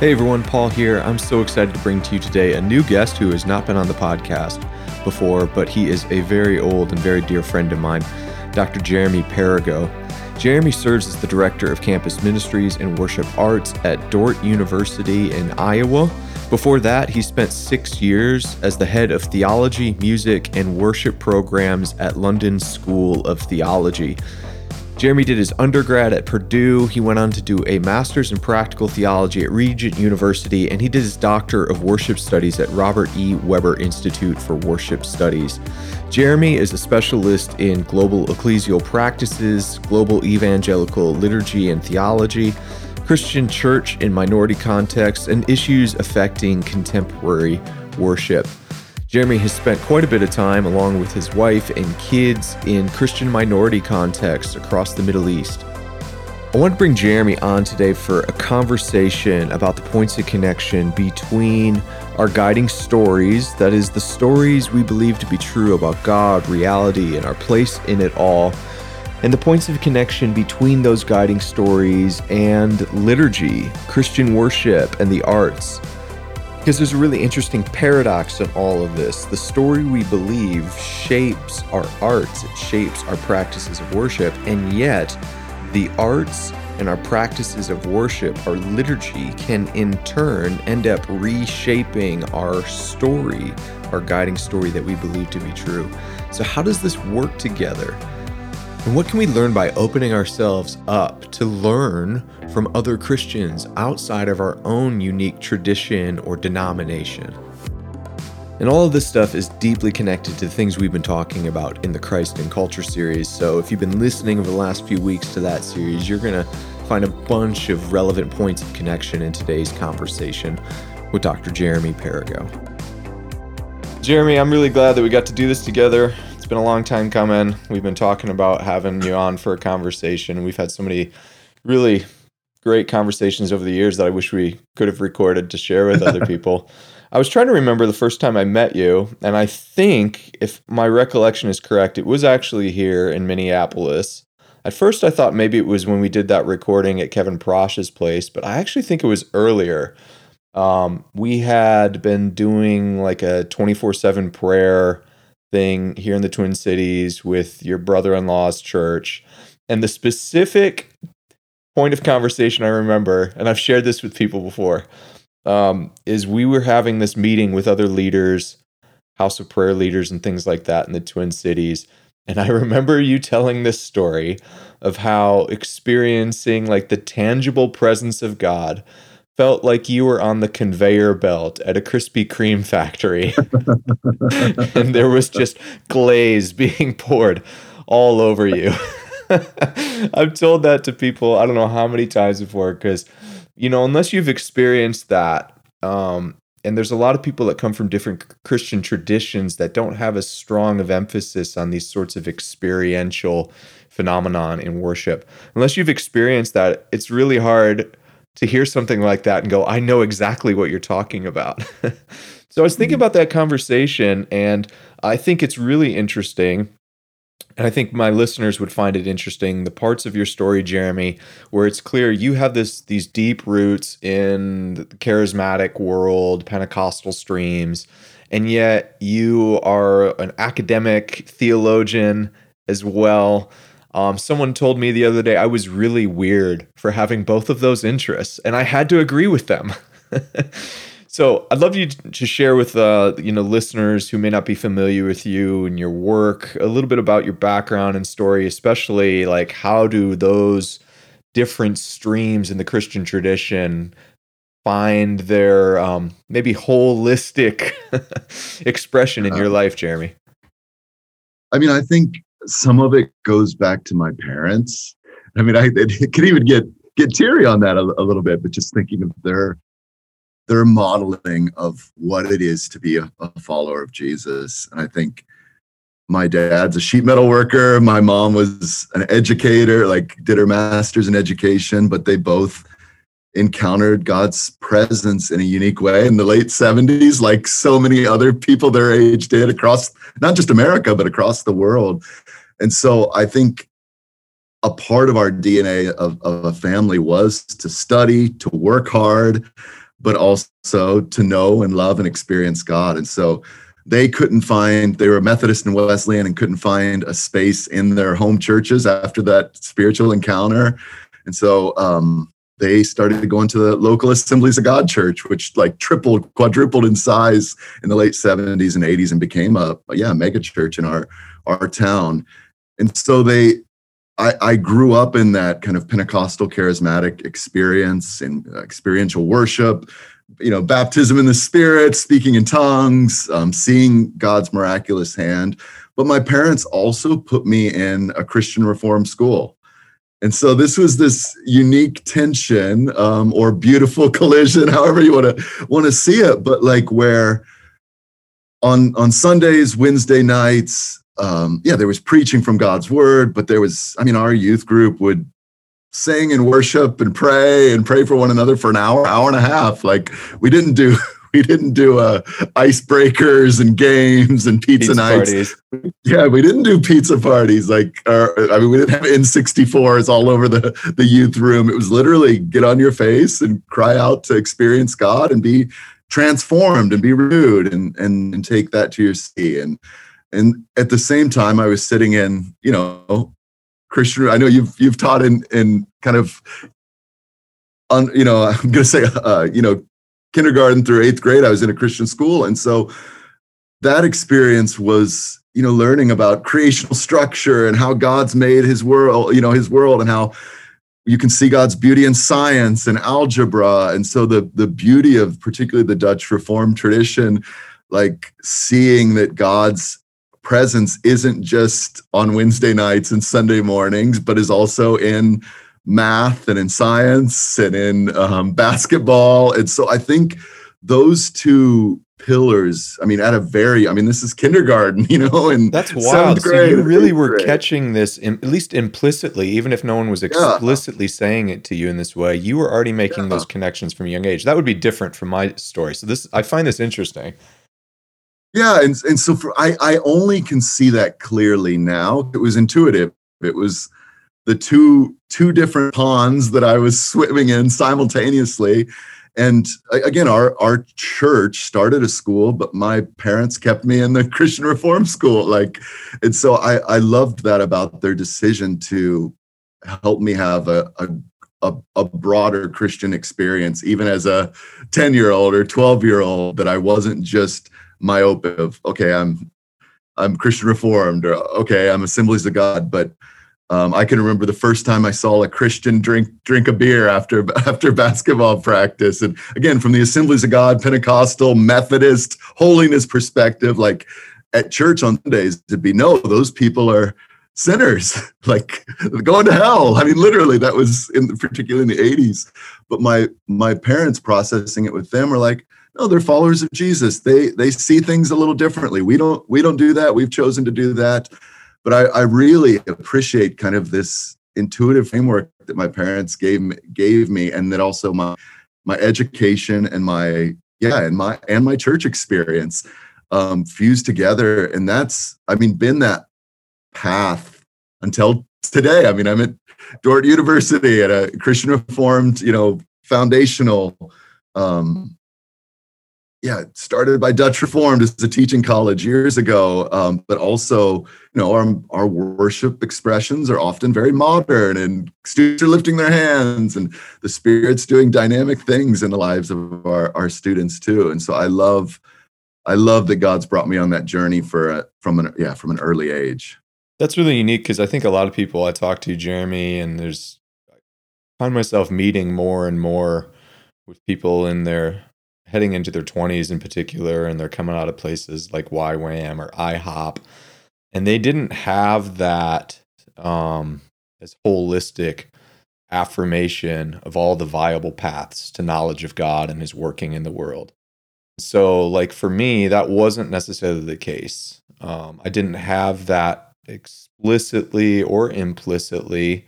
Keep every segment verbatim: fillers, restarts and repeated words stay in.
Hey everyone, Paul here. I'm so excited to bring to you today a new guest who has not been on the podcast before, but he is a very old and very dear friend of mine, Doctor Jeremy Perigo. Jeremy serves as the Director of Campus Ministries and Worship Arts at Dordt University in Iowa. Before that, he spent six years as the head of theology, music, and worship programs at London School of Theology. Jeremy did his undergrad at Purdue, he went on to do a master's in practical theology at Regent University, and he did his doctor of worship studies at Robert E. Webber Institute for Worship Studies. Jeremy is a specialist in global ecclesial practices, global evangelical liturgy and theology, Christian church in minority contexts, and issues affecting contemporary worship. Jeremy has spent quite a bit of time, along with his wife and kids, in Christian minority contexts across the Middle East. I want to bring Jeremy on today for a conversation about the points of connection between our guiding stories, that is, the stories we believe to be true about God, reality, and our place in it all, and the points of connection between those guiding stories and liturgy, Christian worship, and the arts. Because there's a really interesting paradox in all of this. The story we believe shapes our arts, it shapes our practices of worship, and yet the arts and our practices of worship, our liturgy, can in turn end up reshaping our story, our guiding story that we believe to be true. So how does this work together? And what can we learn by opening ourselves up to learn from other Christians outside of our own unique tradition or denomination? And all of this stuff is deeply connected to the things we've been talking about in the Christ and Culture series. So if you've been listening over the last few weeks to that series, you're going to find a bunch of relevant points of connection in today's conversation with Doctor Jeremy Perigo. Jeremy, I'm really glad that we got to do this together. It's been a long time coming. We've been talking about having you on for a conversation. We've had so many really great conversations over the years that I wish we could have recorded to share with other people. I was trying to remember the first time I met you, and I think, if my recollection is correct, it was actually here in Minneapolis. At first, I thought maybe it was when we did that recording at Kevin Prosh's place, but I actually think it was earlier. Um, we had been doing like a twenty-four seven prayer thing here in the Twin Cities with your brother-in-law's church, and the specific point of conversation I remember, and I've shared this with people before, um, is we were having this meeting with other leaders, house of prayer leaders and things like that in the Twin Cities. And I remember you telling this story of how experiencing like the tangible presence of God felt like you were on the conveyor belt at a Krispy Kreme factory. And there was just glaze being poured all over you. I've told that to people I don't know how many times before, because, you know, unless you've experienced that, um, and there's a lot of people that come from different Christian traditions that don't have as strong of emphasis on these sorts of experiential phenomenon in worship. Unless you've experienced that, it's really hard to hear something like that and go, I know exactly what you're talking about. So I was thinking about that conversation, and I think it's really interesting. And I think my listeners would find it interesting, the parts of your story, Jeremy, where it's clear you have this these deep roots in the charismatic world, Pentecostal streams, and yet you are an academic theologian as well. Um, someone told me the other day I was really weird for having both of those interests, and I had to agree with them. So I'd love you to share with uh, you know listeners who may not be familiar with you and your work a little bit about your background and story, especially like how do those different streams in the Christian tradition find their um, maybe holistic expression in your life, Jeremy? I mean, I think some of it goes back to my parents. I mean, I, I can even get get teary on that a, a little bit, but just thinking of their their modeling of what it is to be a, a follower of Jesus. And I think my dad's a sheet metal worker. My mom was an educator, like did her master's in education, but they both encountered God's presence in a unique way in the late seventies, like so many other people their age did across, not just America, but across the world. And so I think a part of our D N A of, of a family was to study, to work hard, but also to know and love and experience God. And so they couldn't find, they were Methodist and Wesleyan and couldn't find a space in their home churches after that spiritual encounter. And so um, they started going to the local Assemblies of God church, which like tripled, quadrupled in size in the late seventies and eighties and became a, yeah, mega church in our, our town. And so they, I, I grew up in that kind of Pentecostal charismatic experience and experiential worship, you know, baptism in the Spirit, speaking in tongues, um, seeing God's miraculous hand. But my parents also put me in a Christian Reform school. And so this was this unique tension um, or beautiful collision, however you want to want to see it. But like where on, on Sundays, Wednesday nights, Um, yeah, there was preaching from God's word, but there was, I mean, our youth group would sing and worship and pray and pray for one another for an hour, hour and a half. Like we didn't do, we didn't do uh, icebreakers and games and pizza, pizza nights. Parties. Yeah, we didn't do pizza parties. Like, or, I mean, we didn't have N sixty-fours all over the, the youth room. It was literally get on your face and cry out to experience God and be transformed and be renewed and, and, and take that to your sea. And, And at the same time, I was sitting in, you know, Christian. I know you've you've taught in in kind of, on you know, I'm going to say, uh, you know, kindergarten through eighth grade. I was in a Christian school, and so that experience was, you know, learning about creational structure and how God's made His world, you know, His world, and how you can see God's beauty in science and algebra. And so the the beauty of particularly the Dutch Reformed tradition, like seeing that God's presence isn't just on Wednesday nights and Sunday mornings, but is also in math and in science and in um, basketball. And so I think those two pillars, I mean, at a very, I mean, this is kindergarten, you know, and that's wild. So you really were catching this, at least implicitly, even if no one was explicitly yeah. saying it to you in this way, you were already making yeah. those connections from a young age. That would be different from my story. So this, I find this interesting. Yeah, and and so for, I I only can see that clearly now. It was intuitive. It was the two two different ponds that I was swimming in simultaneously. And again, our our church started a school, but my parents kept me in the Christian Reform school. Like, and so I I loved that about their decision to help me have a a. A, a broader Christian experience, even as a ten-year-old or twelve-year-old, that I wasn't just myopic of, okay, I'm I'm Christian Reformed, or okay, I'm Assemblies of God. But um, I can remember the first time I saw a Christian drink drink a beer after after basketball practice. And again, from the Assemblies of God, Pentecostal, Methodist, holiness perspective, like at church on Sundays, it'd be, no, those people are sinners, like going to hell. I mean, literally, that was in the, particularly in the eighties. But my my parents processing it with them are like, no, they're followers of Jesus. They they see things a little differently. We don't we don't do that. We've chosen to do that. But I, I really appreciate kind of this intuitive framework that my parents gave gave me, and that also my my education and my yeah and my and my church experience um, fused together. And that's I mean been that path until today. I mean, I'm at Dordt University at a Christian Reformed, you know, foundational, um, yeah, started by Dutch Reformed as a teaching college years ago. Um, but also, you know, our, our worship expressions are often very modern, and students are lifting their hands and the Spirit's doing dynamic things in the lives of our, our students too. And so I love, I love that God's brought me on that journey for a, from an, yeah, from an early age. That's really unique, because I think a lot of people I talk to, Jeremy, and there's, I find myself meeting more and more with people in their, heading into their twenties in particular, and they're coming out of places like Y WAM or I hop, and they didn't have that um, as holistic affirmation of all the viable paths to knowledge of God and His working in the world. So, like, for me, that wasn't necessarily the case. Um, I didn't have that explicitly or implicitly.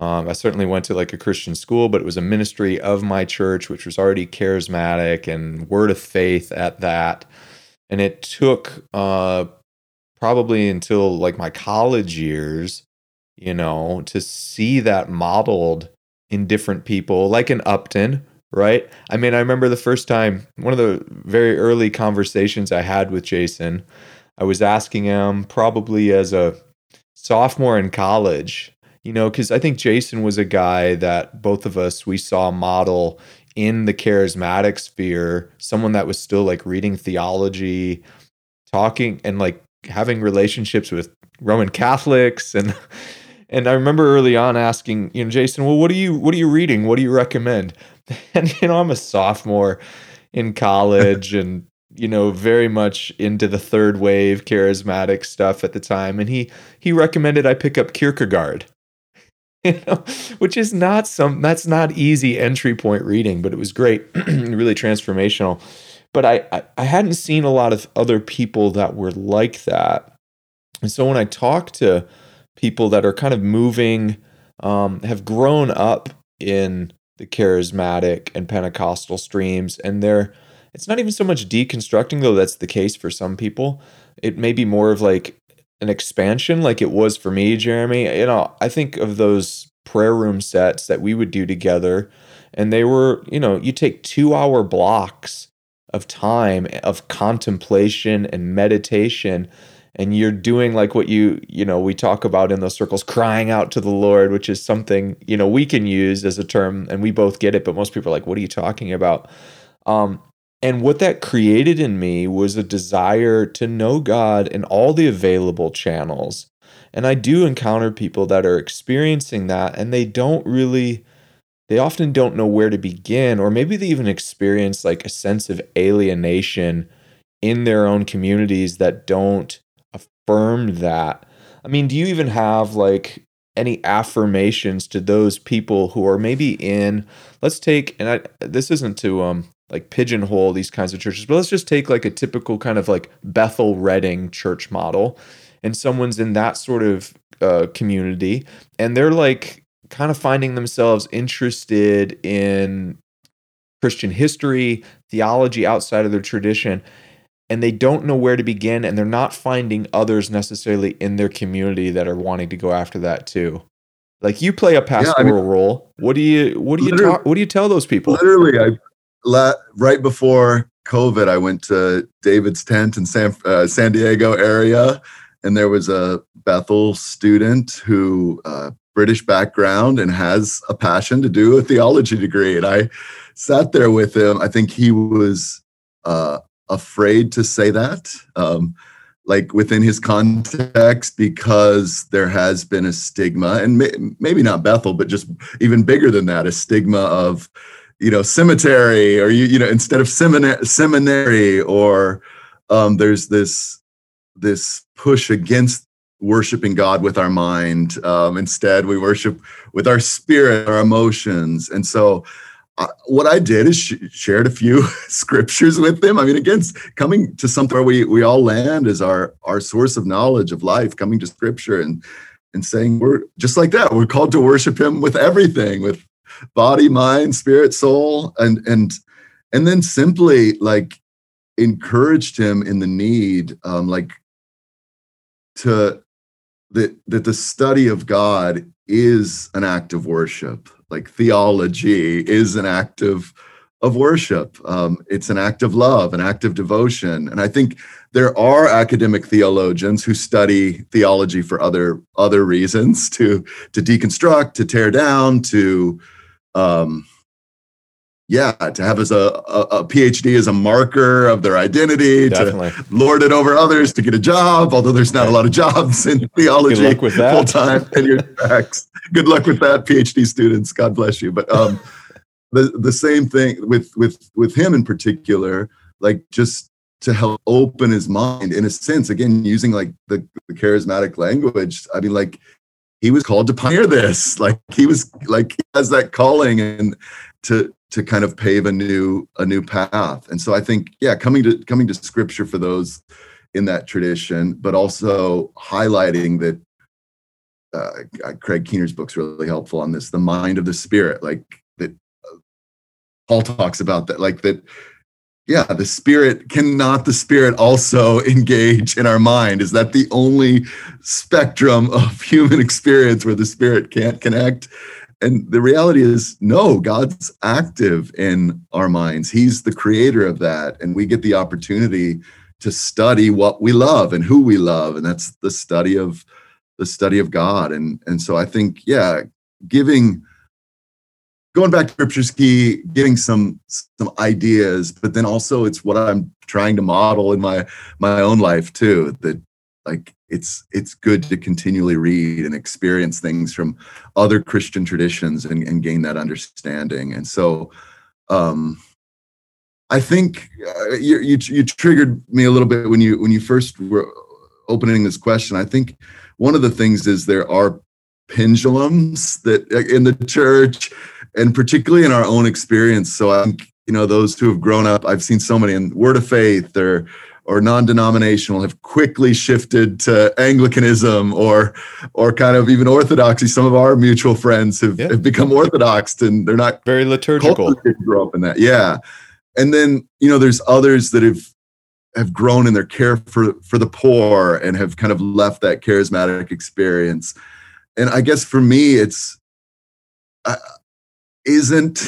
Um, I certainly went to like a Christian school, but it was a ministry of my church, which was already charismatic and word of faith at that. And it took uh, probably until like my college years, you know, to see that modeled in different people, like an Upton, right? I mean, I remember the first time, one of the very early conversations I had with Jason, I was asking him probably as a sophomore in college, you know, because I think Jason was a guy that both of us, we saw model in the charismatic sphere, someone that was still like reading theology, talking and like having relationships with Roman Catholics. And and I remember early on asking, you know, Jason, well, what are you what are you reading? What do you recommend? And, you know, I'm a sophomore in college and, you know, very much into the third wave charismatic stuff at the time. And he he recommended I pick up Kierkegaard, you know, which is not some, that's not easy entry point reading, but it was great, really transformational. But I, I, I hadn't seen a lot of other people that were like that. And so when I talk to people that are kind of moving, um, have grown up in the charismatic and Pentecostal streams, and they're, it's not even so much deconstructing, though that's the case for some people. It may be more of like an expansion, like it was for me, Jeremy. You know, I think of those prayer room sets that we would do together, and they were, you know, you take two-hour blocks of time of contemplation and meditation, and you're doing like what you, you know, we talk about in those circles, crying out to the Lord, which is something, you know, we can use as a term, and we both get it, but most people are like, what are you talking about? Um, And what that created in me was a desire to know God in all the available channels. And I do encounter people that are experiencing that, and they don't really, they often don't know where to begin, or maybe they even experience like a sense of alienation in their own communities that don't affirm that. I mean, do you even have like any affirmations to those people who are maybe in, let's take, and I, this isn't to, um, like pigeonhole these kinds of churches, but let's just take like a typical kind of like Bethel Redding church model, and someone's in that sort of uh, community, and they're like kind of finding themselves interested in Christian history, theology outside of their tradition, and they don't know where to begin, and they're not finding others necessarily in their community that are wanting to go after that too. Like you play a pastoral yeah, I mean, role. What do you what do you ta- what do you tell those people? Literally, I. La- right before COVID, I went to David's Tent in San uh, San Diego area, and there was a Bethel student who uh, British background and has a passion to do a theology degree. And I sat there with him. I think he was uh, afraid to say that, um, like within his context, because there has been a stigma, and may- maybe not Bethel, but just even bigger than that, a stigma of, you know, cemetery, or, you you know, instead of seminary, seminary or um, there's this this push against worshiping God with our mind. Um, instead, we worship with our spirit, our emotions. And so I, what I did is sh- shared a few scriptures with them. I mean, again, coming to something where we, we all land is our, our source of knowledge of life, coming to scripture and, and saying, we're just like that. We're called to worship him with everything, with body, mind, spirit, soul, and and and then simply like encouraged him in the need, um, like to that that the study of God is an act of worship. Like theology is an act of of worship. Um, it's an act of love, an act of devotion. And I think there are academic theologians who study theology for other other reasons, to to deconstruct, to tear down, to Um, yeah, to have as a, a, a PhD as a marker of their identity, definitely, to lord it over others, to get a job, although there's not a lot of jobs in theology full time in your tracks. Good luck with that, PhD students. God bless you. But um, the the same thing with with with him in particular, like just to help open his mind in a sense. Again, using like the, the charismatic language. I mean, like, he was called to pioneer this. Like he was, like he has that calling, and to to kind of pave a new a new path. And so I think, yeah, coming to coming to scripture for those in that tradition, but also highlighting that. Uh, Craig Keener's book's really helpful on this. The mind of the spirit, like that. Uh, Paul talks about that, like that. Yeah, the spirit, cannot the spirit also engage in our mind? Is that the only spectrum of human experience where the spirit can't connect? And the reality is, no, God's active in our minds. He's the creator of that. And we get the opportunity to study what we love and who we love. And that's the study of the study of God. And, and so I think, yeah, giving, going back to Scripture's key, giving some some ideas, but then also it's what I'm trying to model in my my own life too, that like it's it's good to continually read and experience things from other Christian traditions and, and gain that understanding. And so um, I think uh, you, you you triggered me a little bit when you when you first were opening this question. I think one of the things is there are pendulums that in the church and particularly in our own experience. So I think, you know, those who have grown up, I've seen so many in Word of Faith or or non-denominational have quickly shifted to Anglicanism or or kind of even Orthodoxy. Some of our mutual friends have, yeah. have become Orthodox and they're not very liturgical. Grow up in that. Yeah. And then, you know, there's others that have have grown in their care for, for the poor and have kind of left that charismatic experience. And I guess for me, it's, uh, isn't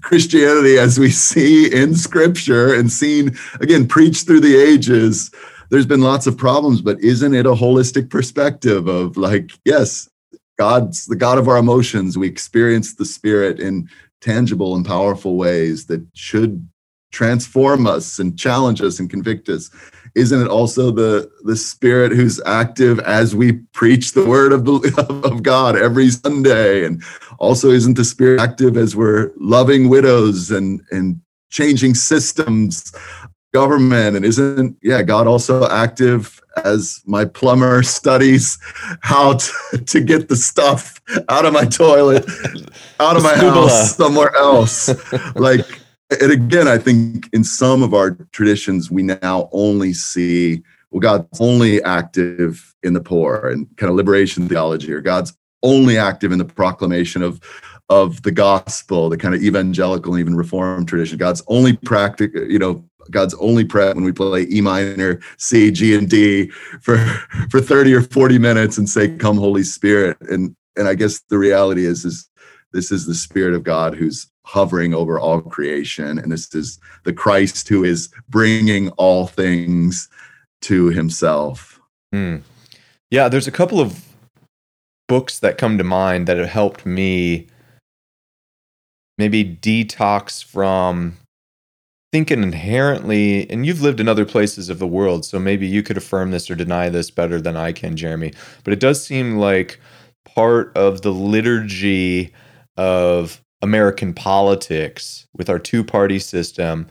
Christianity as we see in Scripture and seen, again, preached through the ages, there's been lots of problems, but isn't it a holistic perspective of like, yes, God's the God of our emotions. We experience the Spirit in tangible and powerful ways that should transform us and challenge us and convict us. Isn't it also the the Spirit who's active as we preach the word of, the, of God every Sunday? And also isn't the Spirit active as we're loving widows and, and changing systems, government? And isn't, yeah, God also active as my plumber studies how to, to get the stuff out of my toilet, out of my house, somewhere else? Like, and again, I think in some of our traditions, we now only see, well, God's only active in the poor and kind of liberation theology, or God's only active in the proclamation of, of the gospel, the kind of evangelical and even reformed tradition. God's only practic, you know, God's only prep when we play E minor, C, G, and D for, for thirty or forty minutes and say, come Holy Spirit. And, and I guess the reality is, is this is the Spirit of God who's hovering over all creation. And this is the Christ who is bringing all things to himself. Mm. Yeah, there's a couple of books that come to mind that have helped me maybe detox from thinking inherently, and you've lived in other places of the world, so maybe you could affirm this or deny this better than I can, Jeremy. But it does seem like part of the liturgy of American politics with our two-party system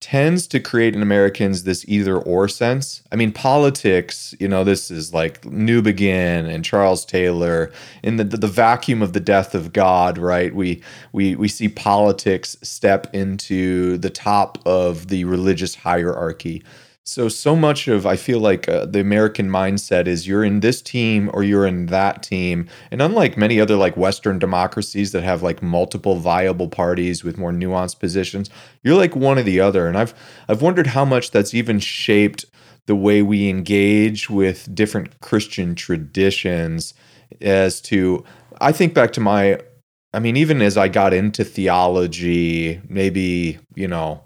tends to create in Americans this either-or sense. I mean, politics, you know, this is like Nubegin and Charles Taylor in the, the, the vacuum of the death of God, right? We, we, we see politics step into the top of the religious hierarchy. So, so much of, I feel like uh, the American mindset is you're in this team or you're in that team. And unlike many other like Western democracies that have like multiple viable parties with more nuanced positions, you're like one or the other. And I've, I've wondered how much that's even shaped the way we engage with different Christian traditions as to, I think back to my, I mean, even as I got into theology, maybe, you know,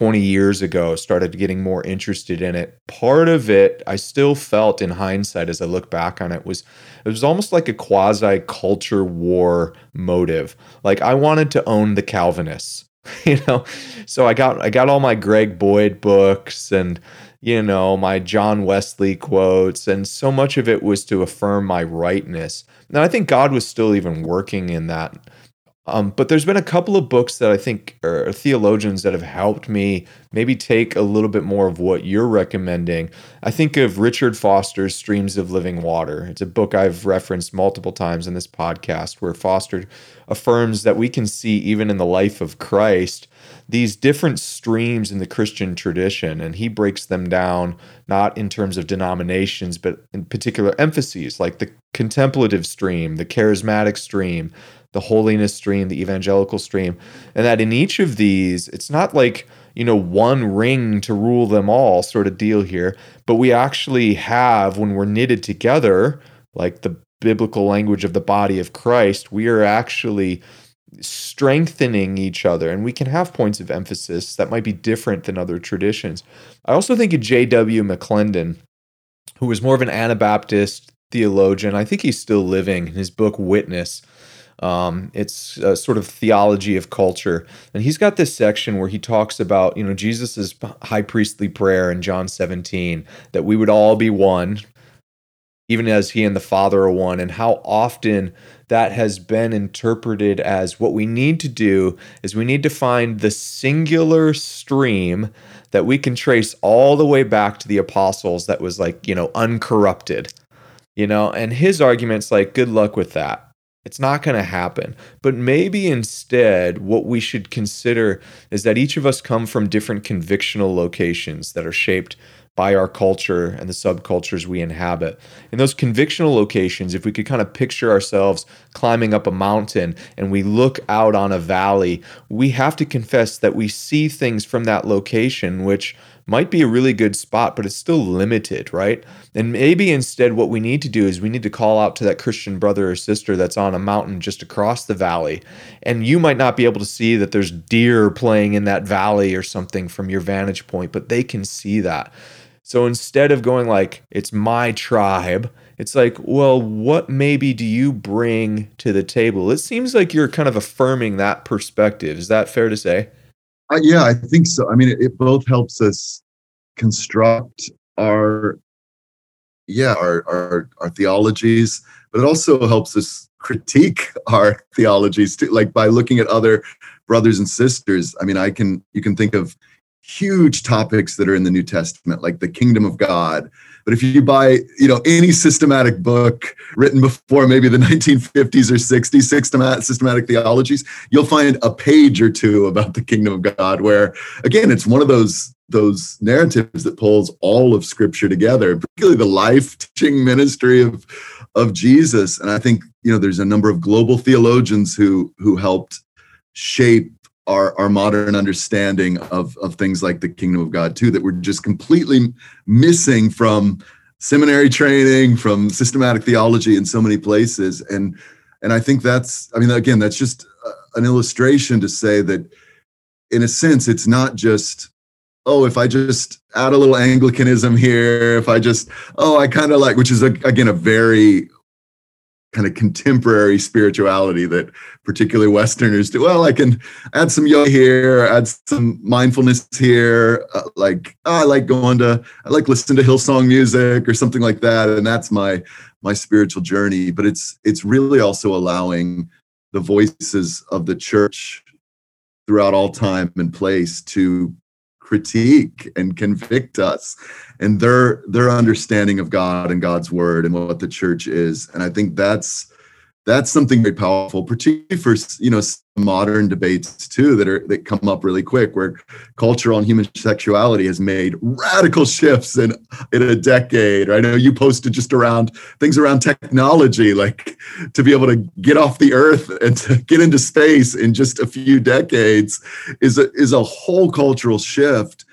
twenty years ago, started getting more interested in it. Part of it, I still felt in hindsight as I look back on it, was it was almost like a quasi-culture war motive. Like I wanted to own the Calvinists, you know? So I got I got all my Greg Boyd books and, you know, my John Wesley quotes, and so much of it was to affirm my rightness. Now, I think God was still even working in that. Um, but there's been a couple of books that I think are theologians that have helped me maybe take a little bit more of what you're recommending. I think of Richard Foster's Streams of Living Water. It's a book I've referenced multiple times in this podcast where Foster affirms that we can see even in the life of Christ these different streams in the Christian tradition, and he breaks them down not in terms of denominations, but in particular emphases, like the contemplative stream, the charismatic stream, the holiness stream, the evangelical stream, and that in each of these, it's not like, you know, one ring to rule them all sort of deal here, but we actually have, when we're knitted together, like the biblical language of the body of Christ, we are actually strengthening each other, and we can have points of emphasis that might be different than other traditions. I also think of J W McClendon, who was more of an Anabaptist theologian. I think he's still living in his book, Witness. Um, it's a sort of theology of culture. And he's got this section where he talks about, you know, Jesus's high priestly prayer in John seventeen, that we would all be one, even as he and the Father are one, and how often that has been interpreted as what we need to do is we need to find the singular stream that we can trace all the way back to the apostles that was like, you know, uncorrupted, you know, and his argument's like, good luck with that. It's not going to happen. But maybe instead, what we should consider is that each of us come from different convictional locations that are shaped by our culture and the subcultures we inhabit. In those convictional locations, if we could kind of picture ourselves climbing up a mountain and we look out on a valley, we have to confess that we see things from that location, which might be a really good spot, but it's still limited, right? And maybe instead what we need to do is we need to call out to that Christian brother or sister that's on a mountain just across the valley. And you might not be able to see that there's deer playing in that valley or something from your vantage point, but they can see that. So instead of going like, it's my tribe, it's like, well, what maybe do you bring to the table? It seems like you're kind of affirming that perspective. Is that fair to say? Uh, yeah, I think so. I mean, it, it both helps us construct our, yeah, our, our our theologies, but it also helps us critique our theologies too. Like by looking at other brothers and sisters. I mean, I can you can think of huge topics that are in the New Testament, like the kingdom of God. But if you buy, you know, any systematic book written before maybe the nineteen fifties or sixties, systemat- systematic theologies, you'll find a page or two about the kingdom of God, where, again, it's one of those those narratives that pulls all of Scripture together, particularly the life-teaching ministry of, of Jesus. And I think, you know, there's a number of global theologians who who helped shape Our, our modern understanding of, of things like the kingdom of God too, that we're just completely missing from seminary training, from systematic theology in so many places. And, and I think that's, I mean, again, that's just an illustration to say that in a sense, it's not just, oh, if I just add a little Anglicanism here, if I just, oh, I kind of like, which is a, again, a very kind of contemporary spirituality that particularly Westerners do. Well, I can add some yoga here, add some mindfulness here. Uh, like oh, I like going to, I like listening to Hillsong music or something like that, and that's my my spiritual journey. But it's it's really also allowing the voices of the church throughout all time and place to critique and convict us, and their their understanding of God and God's word and what the church is. And I think that's that's something very powerful, particularly for, you know, modern debates too that are that come up really quick, where culture on human sexuality has made radical shifts in in a decade. I know you posted just around things around technology, like to be able to get off the earth and to get into space in just a few decades is a, is a whole cultural shift.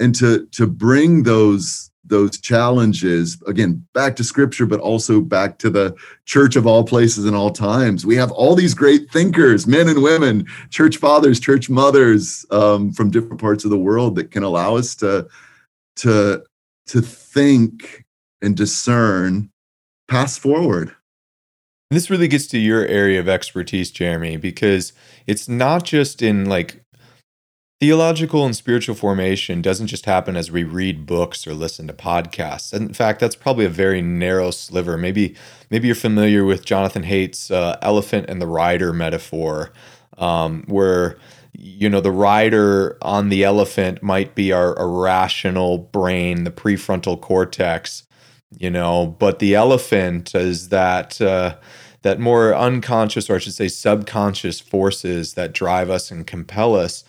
And to to bring those those challenges, again, back to Scripture, but also back to the church of all places and all times. We have all these great thinkers, men and women, church fathers, church mothers um, from different parts of the world that can allow us to, to, to think and discern, pass forward. And this really gets to your area of expertise, Jeremy, because it's not just in like, theological and spiritual formation doesn't just happen as we read books or listen to podcasts. And in fact, that's probably a very narrow sliver. Maybe maybe you're familiar with Jonathan Haidt's uh, elephant and the rider metaphor, um, where you know the rider on the elephant might be our irrational brain, the prefrontal cortex, you know, but the elephant is that uh, that more unconscious, or I should say subconscious forces that drive us and compel us.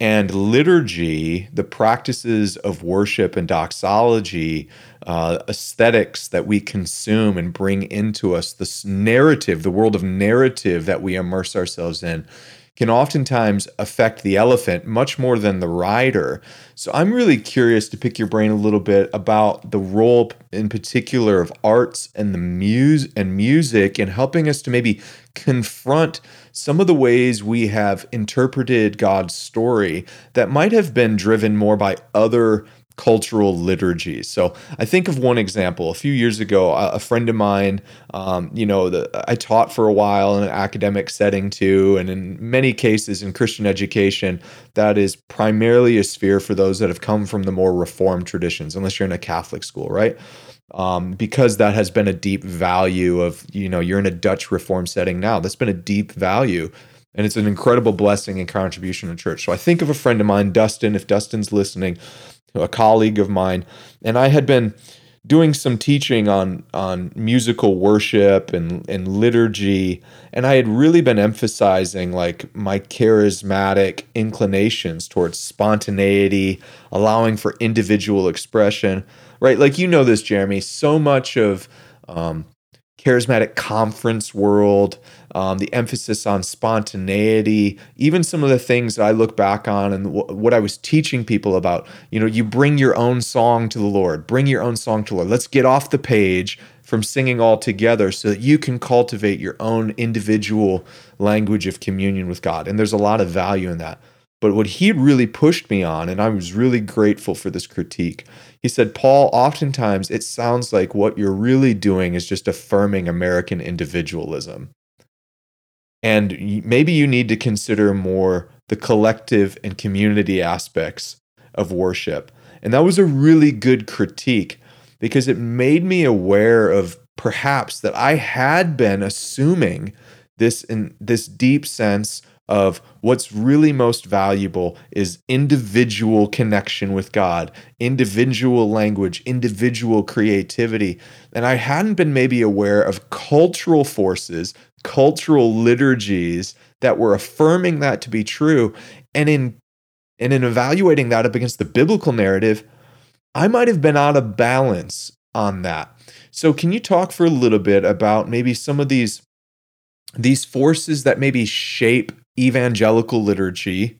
And liturgy, the practices of worship and doxology, uh, aesthetics that we consume and bring into us, this narrative, the world of narrative that we immerse ourselves in, can oftentimes affect the elephant much more than the rider. So I'm really curious to pick your brain a little bit about the role in particular of arts and the muse and music in helping us to maybe confront some of the ways we have interpreted God's story that might have been driven more by other cultural liturgy. So I think of one example. A few years ago, a friend of mine, um, you know, the, I taught for a while in an academic setting too, and in many cases in Christian education, that is primarily a sphere for those that have come from the more Reformed traditions, unless you're in a Catholic school, right? Um, because that has been a deep value of, you know, you're in a Dutch Reformed setting now. That's been a deep value. And it's an incredible blessing and contribution to church. So I think of a friend of mine, Dustin, if Dustin's listening, a colleague of mine, and I had been doing some teaching on on musical worship and, and liturgy, and I had really been emphasizing like my charismatic inclinations towards spontaneity, allowing for individual expression, right? Like, you know this, Jeremy, so much of um, charismatic conference world, um, the emphasis on spontaneity, even some of the things that I look back on and w- what I was teaching people about, you know, you bring your own song to the Lord, bring your own song to the Lord. Let's get off the page from singing all together so that you can cultivate your own individual language of communion with God. And there's a lot of value in that. But what he really pushed me on, and I was really grateful for this critique, he said, Paul, oftentimes it sounds like what you're really doing is just affirming American individualism. And maybe you need to consider more the collective and community aspects of worship. And that was a really good critique because it made me aware of perhaps that I had been assuming this in this deep sense of what's really most valuable is individual connection with God, individual language, individual creativity. And I hadn't been maybe aware of cultural forces, cultural liturgies that were affirming that to be true. And in and in evaluating that up against the biblical narrative, I might have been out of balance on that. So can you talk for a little bit about maybe some of these, these forces that maybe shape evangelical liturgy,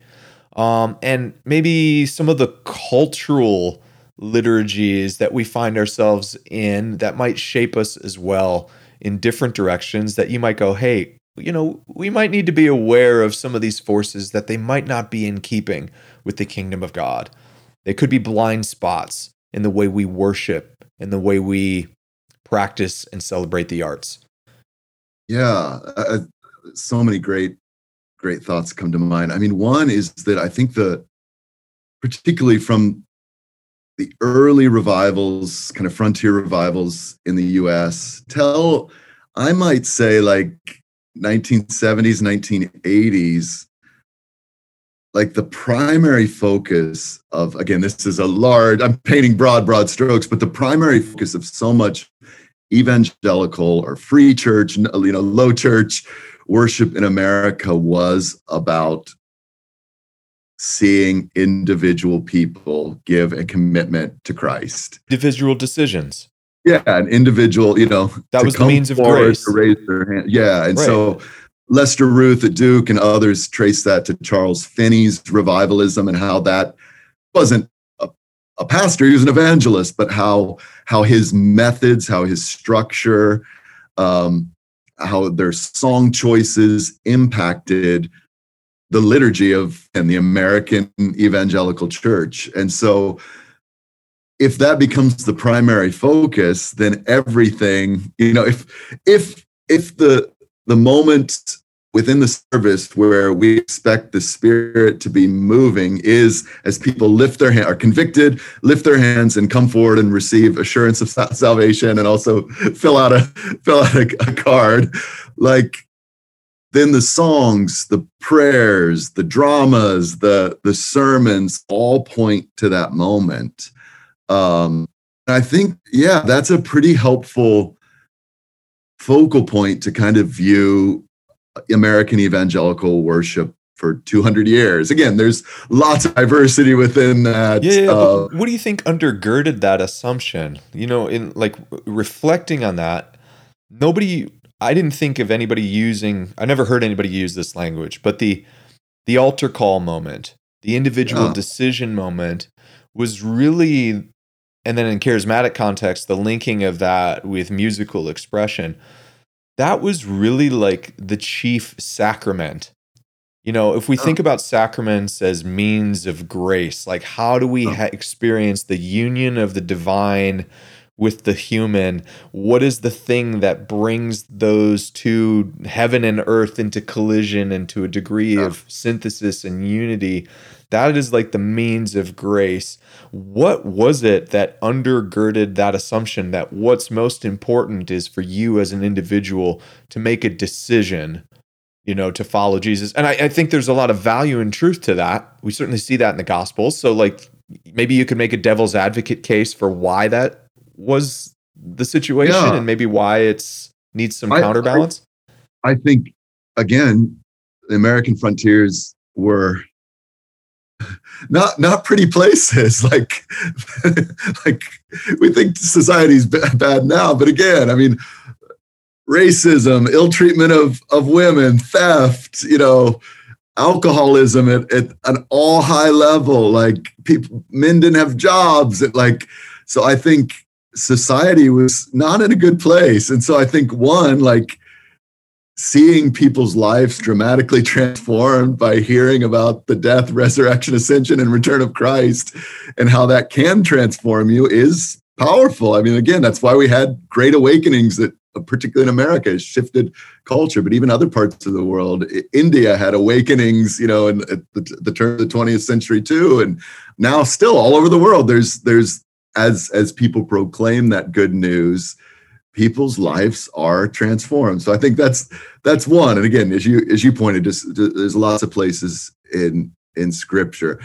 um, and maybe some of the cultural liturgies that we find ourselves in that might shape us as well in different directions that you might go, hey, you know, we might need to be aware of some of these forces that they might not be in keeping with the kingdom of God. They could be blind spots in the way we worship and the way we practice and celebrate the arts. Yeah, uh, so many great Great thoughts come to mind. I mean, one is that I think the, particularly from the early revivals, kind of frontier revivals in the U S, till I might say like nineteen seventies, nineteen eighties, like the primary focus of, again, this is a large, I'm painting broad, broad strokes, but the primary focus of so much evangelical or free church, you know, low church worship in America was about seeing individual people give a commitment to Christ. Individual decisions. Yeah, an individual, you know. That was the means of grace. To raise their hand. Yeah, and right. So Lester Ruth at Duke and others trace that to Charles Finney's revivalism and how that wasn't a, a pastor, he was an evangelist, but how how his methods, how his structure, um, how their song choices impacted the liturgy of and the American evangelical church. And so if that becomes the primary focus, then everything, you know, if if if the the moment within the service where we expect the Spirit to be moving is as people lift their hand, are convicted, lift their hands and come forward and receive assurance of salvation and also fill out a fill out a, a card. Like then the songs, the prayers, the dramas, the the sermons all point to that moment. Um, I think, yeah, that's a pretty helpful focal point to kind of view American evangelical worship for two hundred years. Again, there's lots of diversity within that. Yeah, yeah uh, what do you think undergirded that assumption? You know, in like reflecting on that, nobody, I didn't think of anybody using, I never heard anybody use this language, but the the altar call moment, the individual yeah. decision moment was really, and then in charismatic context, the linking of that with musical expression, that was really like the chief sacrament. You know, if we think about sacraments as means of grace, like how do we ha- experience the union of the divine with the human? What is the thing that brings those two, heaven and earth, into collision and to a degree yeah. of synthesis and unity? That is like the means of grace. What was it that undergirded that assumption that what's most important is for you as an individual to make a decision, you know, to follow Jesus? And I, I think there's a lot of value and truth to that. We certainly see that in the Gospels. So like maybe you could make a devil's advocate case for why that was the situation yeah. and maybe why it's needs some I, counterbalance. I, I think, again, the American frontiers were not not pretty places. Like, like we think society's b- bad now, but again, I mean, racism, ill treatment of, of women, theft, you know, alcoholism at, at an all high level. Like people, men didn't have jobs. It, like, so I think society was not in a good place. And so I think one, like seeing people's lives dramatically transformed by hearing about the death, resurrection, ascension, and return of Christ and how that can transform you is powerful. I mean, again, that's why we had great awakenings that particularly in America, it shifted culture, but even other parts of the world. India had awakenings, you know, in at the, the turn of the twentieth century too, and now still all over the world. There's, there's as as people proclaim that good news, people's lives are transformed. So I think that's that's one. And again, as you as you pointed, just, just, there's lots of places in in Scripture.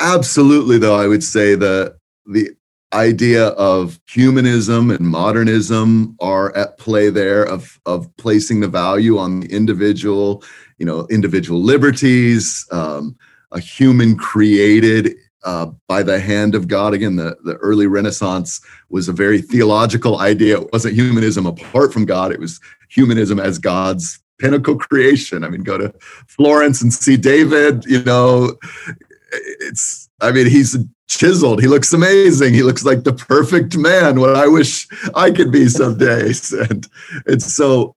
Absolutely, though, I would say the the. idea of humanism and modernism are at play there, of of placing the value on the individual, you know, individual liberties, um, a human created uh, by the hand of God. Again, the, the early Renaissance was a very theological idea. It wasn't humanism apart from God. It was humanism as God's pinnacle creation. I mean, go to Florence and see David, you know, it's, I mean, he's chiseled. He looks amazing. He looks like the perfect man, what I wish I could be some days. And, and so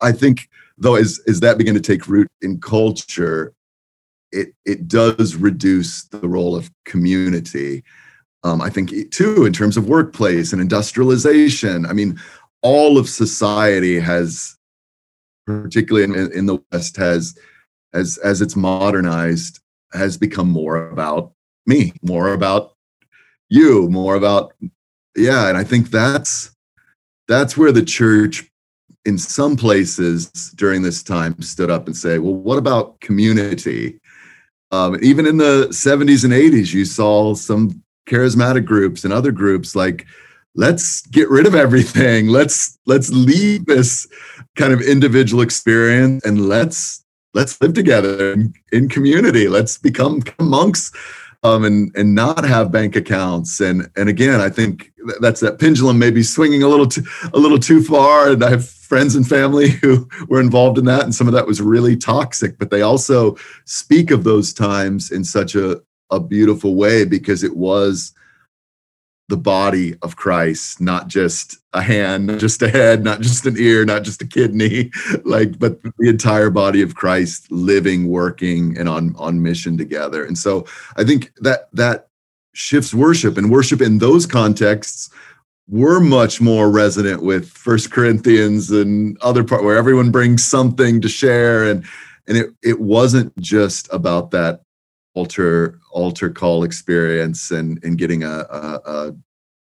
I think, though, as, as that began to take root in culture, it it does reduce the role of community. Um, I think, too, in terms of workplace and industrialization, I mean, all of society has, particularly in, in the West, has, as, as it's modernized, has become more about me, more about you, more about, yeah. And I think that's, that's where the church in some places during this time stood up and say, well, what about community? Um, even in the seventies and eighties, you saw some charismatic groups and other groups like, let's get rid of everything. Let's, let's leave this kind of individual experience and let's, let's live together in, in community. Let's become monks. Um, and and not have bank accounts, and and again, I think that's that pendulum maybe swinging a little too, a little too far. And I have friends and family who were involved in that, and some of that was really toxic. But they also speak of those times in such a a beautiful way because it was the body of Christ, not just a hand, not just a head, not just an ear, not just a kidney, like, but the entire body of Christ living, working, and on, on mission together. And so I think that that shifts worship, and worship in those contexts were much more resonant with First Corinthians and other part where everyone brings something to share. And, and it, it wasn't just about that altar altar call experience and and getting a, a, a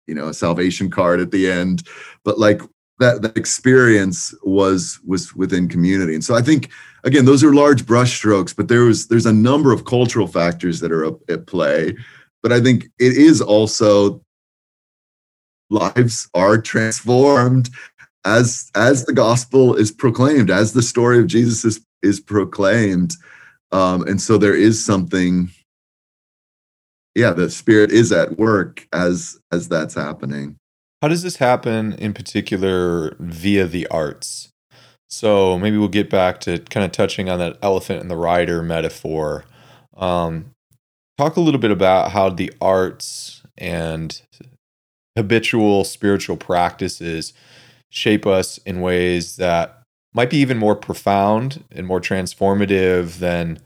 you know a salvation card at the end, but like that, that experience was was within community. And so I think again those are large brushstrokes, but there was there's a number of cultural factors that are at play. But I think it is also lives are transformed as as the gospel is proclaimed, as the story of Jesus is is proclaimed. Um, and so there is something, yeah, the Spirit is at work as as that's happening. How does this happen in particular via the arts? So maybe we'll get back to kind of touching on that elephant and the rider metaphor. Um, talk a little bit about how the arts and habitual spiritual practices shape us in ways that might be even more profound and more transformative than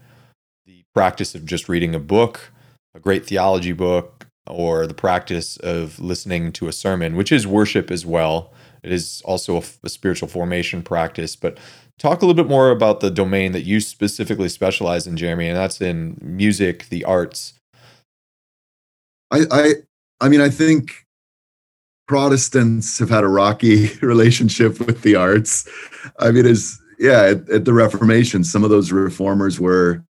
the practice of just reading a book, a great theology book, or the practice of listening to a sermon, which is worship as well. It is also a, a spiritual formation practice. But talk a little bit more about the domain that you specifically specialize in, Jeremy, and that's in music, the arts. I, I, I mean, I think Protestants have had a rocky relationship with the arts. I mean, it's, yeah, at, at the Reformation, some of those reformers were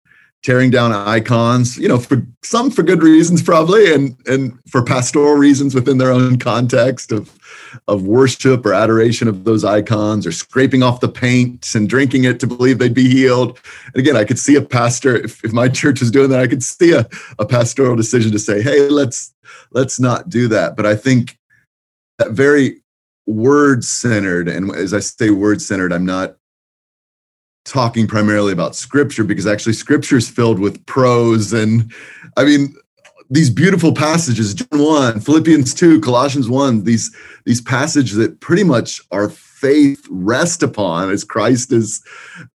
tearing down icons, you know, for some for good reasons, probably, and and for pastoral reasons within their own context of, of worship or adoration of those icons, or scraping off the paint and drinking it to believe they'd be healed. And again, I could see a pastor, if, if my church was doing that, I could see a, a pastoral decision to say, hey, let's let's not do that. But I think that very word-centered, and as I say word-centered, I'm not talking primarily about scripture, because actually scripture is filled with prose. And I mean, these beautiful passages, John one, Philippians two, Colossians one, these, these passages that pretty much our faith rests upon as Christ is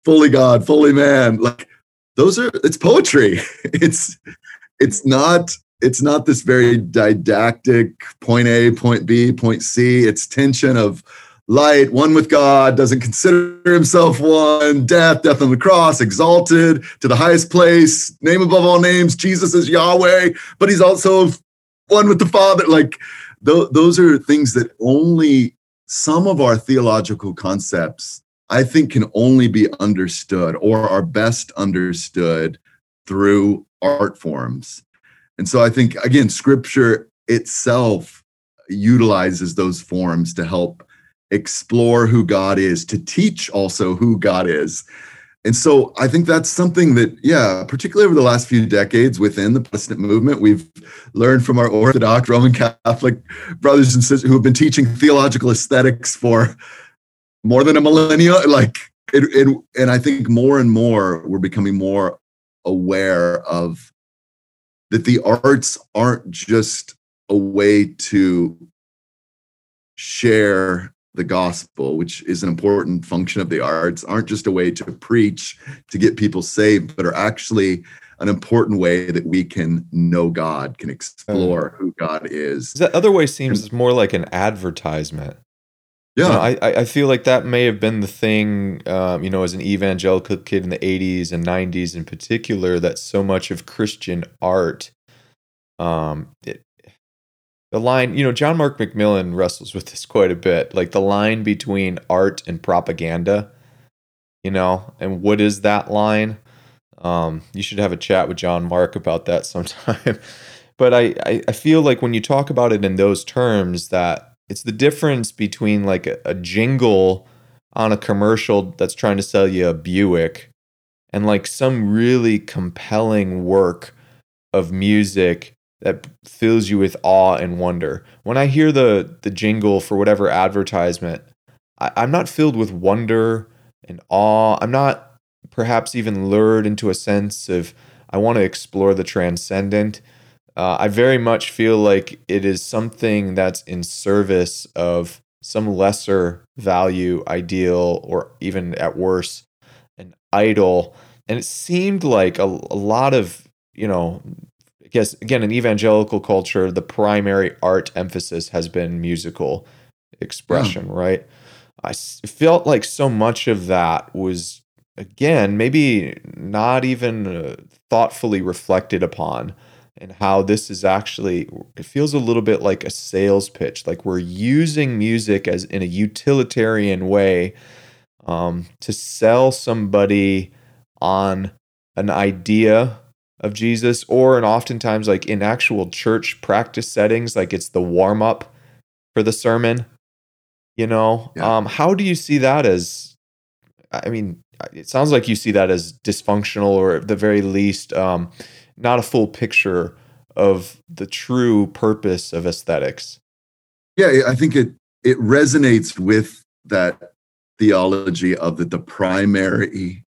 fully God, fully man. Like those are, it's poetry. It's, it's not, It's not this very didactic point A, point B, point C. It's tension of light, one with God, doesn't consider himself one, death, death on the cross, exalted to the highest place, name above all names, Jesus is Yahweh, but he's also one with the Father. Like th- those are things that only some of our theological concepts, I think, can only be understood or are best understood through art forms. And so I think, again, scripture itself utilizes those forms to help explore who God is, to teach also who God is. And so I think that's something that, yeah, particularly over the last few decades within the Protestant movement, we've learned from our Orthodox Roman Catholic brothers and sisters who have been teaching theological aesthetics for more than a millennia. Like, it, it, and I think more and more we're becoming more aware of that the arts aren't just a way to share the gospel, which is an important function of the arts, aren't just a way to preach, to get people saved, but are actually an important way that we can know God, can explore who God is. That other way seems more like an advertisement. Yeah, you know, I I feel like that may have been the thing, um, you know, as an evangelical kid in the eighties and nineties in particular, that so much of Christian art, um, it, the line, you know, John Mark McMillan wrestles with this quite a bit, like the line between art and propaganda, you know, and what is that line? Um, you should have a chat with John Mark about that sometime. But I, I, I feel like when you talk about it in those terms, that it's the difference between like a, a jingle on a commercial that's trying to sell you a Buick and like some really compelling work of music that fills you with awe and wonder. When I hear the the jingle for whatever advertisement, I, I'm not filled with wonder and awe. I'm not perhaps even lured into a sense of, I want to explore the transcendent. Uh, I very much feel like it is something that's in service of some lesser value, ideal, or even at worst, an idol. And it seemed like a, a lot of, you know, I guess, again, in evangelical culture, the primary art emphasis has been musical expression, yeah. Right? I felt like so much of that was, again, maybe not even uh, thoughtfully reflected upon. And how this is actually, it feels a little bit like a sales pitch. Like we're using music as in a utilitarian way um, to sell somebody on an idea of Jesus, or and oftentimes like in actual church practice settings, like it's the warm up for the sermon, you know? Yeah. Um, how do you see that as, I mean, it sounds like you see that as dysfunctional, or at the very least, um, not a full picture of the true purpose of aesthetics. Yeah, I think it it resonates with that theology of that the primary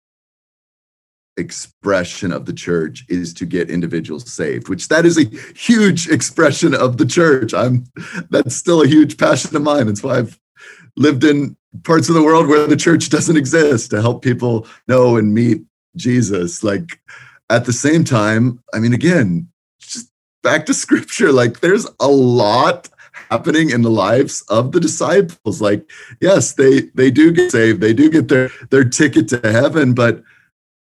expression of the church is to get individuals saved, which that is a huge expression of the church. I'm that's still a huge passion of mine. That's why I've lived in parts of the world where the church doesn't exist, to help people know and meet Jesus. Like, at the same time, I mean, again, just back to scripture, like there's a lot happening in the lives of the disciples. Like, yes, they they do get saved, they do get their their ticket to heaven, but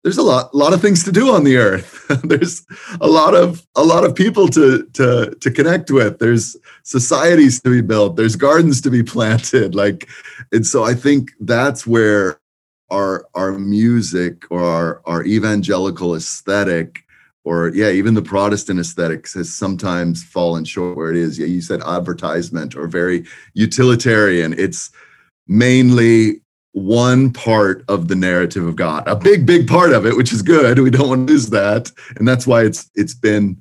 there's a lot, lot of things to do on the earth. There's a lot of a lot of people to to to connect with. There's societies to be built. There's gardens to be planted. Like, and so I think that's where our our music or our, our evangelical aesthetic, or yeah, even the Protestant aesthetics has sometimes fallen short. Where it is, yeah, you said advertisement or very utilitarian. It's mainly one part of the narrative of God, a big, big part of it, which is good. We don't want to lose that. And that's why it's it's been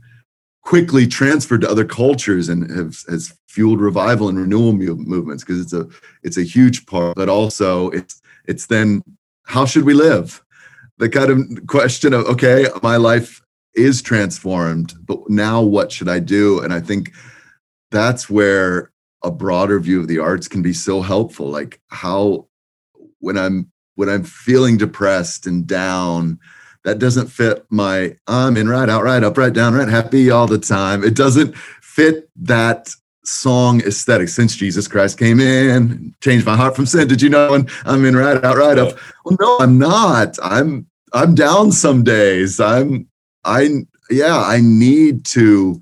quickly transferred to other cultures and have, has fueled revival and renewal movements, because it's a it's a huge part. But also it's it's then, how should we live? The kind of question of, okay, my life is transformed, but now what should I do? And I think that's where a broader view of the arts can be so helpful. Like, how When I'm when I'm feeling depressed and down, that doesn't fit my I'm in right, out right, up right, down right, happy all the time. It doesn't fit that song aesthetic. Since Jesus Christ came in, changed my heart from sin. Did you know? And I'm in right, out right, up. Well, no, I'm not. I'm I'm down some days. I'm I yeah. I need to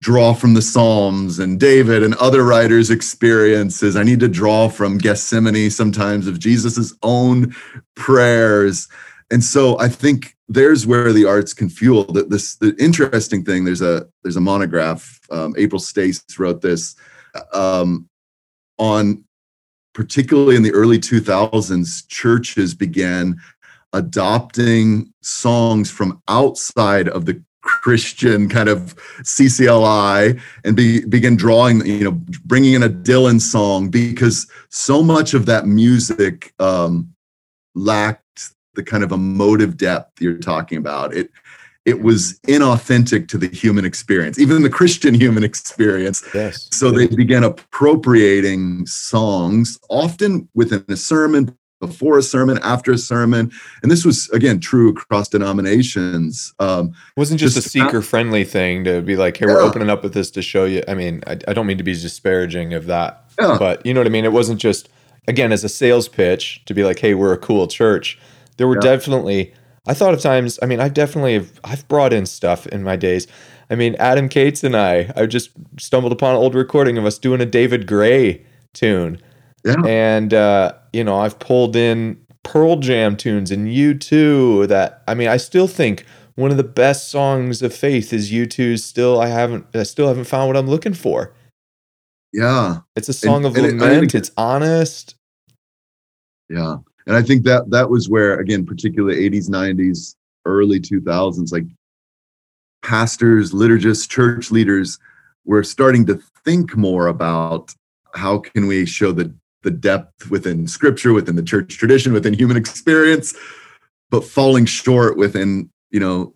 draw from the Psalms and David and other writers' experiences. I need to draw from Gethsemane sometimes, of Jesus's own prayers. And so I think there's where the arts can fuel that. This, the interesting thing, there's a, there's a monograph, um, April Stace wrote this, um, on particularly in the early two thousands, churches began adopting songs from outside of the Christian kind of C C L I and be, begin drawing, you know, bringing in a Dylan song, because so much of that music um, lacked the kind of emotive depth you're talking about. It it was inauthentic to the human experience, even the Christian human experience. Yes. So they began appropriating songs, often within a sermon, before a sermon, after a sermon. And this was, again, true across denominations. Um, it wasn't just, just a seeker-friendly thing to be like, here, yeah, we're opening up with this to show you. I mean, I, I don't mean to be disparaging of that, yeah, but you know what I mean? It wasn't just, again, as a sales pitch to be like, hey, we're a cool church. There were, yeah, definitely, I thought of times, I mean, I definitely, have, I've brought in stuff in my days. I mean, Adam Cates and I, I just stumbled upon an old recording of us doing a David Gray tune. Yeah. And, uh, you know, I've pulled in Pearl Jam tunes and U two that, I mean, I still think one of the best songs of faith is U two's still, I haven't, I still haven't found what I'm looking for. Yeah. It's a song and, of and lament. It, I mean, it's honest. Yeah. And I think that that was where, again, particularly eighties, nineties, early two thousands, like pastors, liturgists, church leaders were starting to think more about how can we show the the depth within scripture, within the church tradition, within human experience, but falling short within, you know,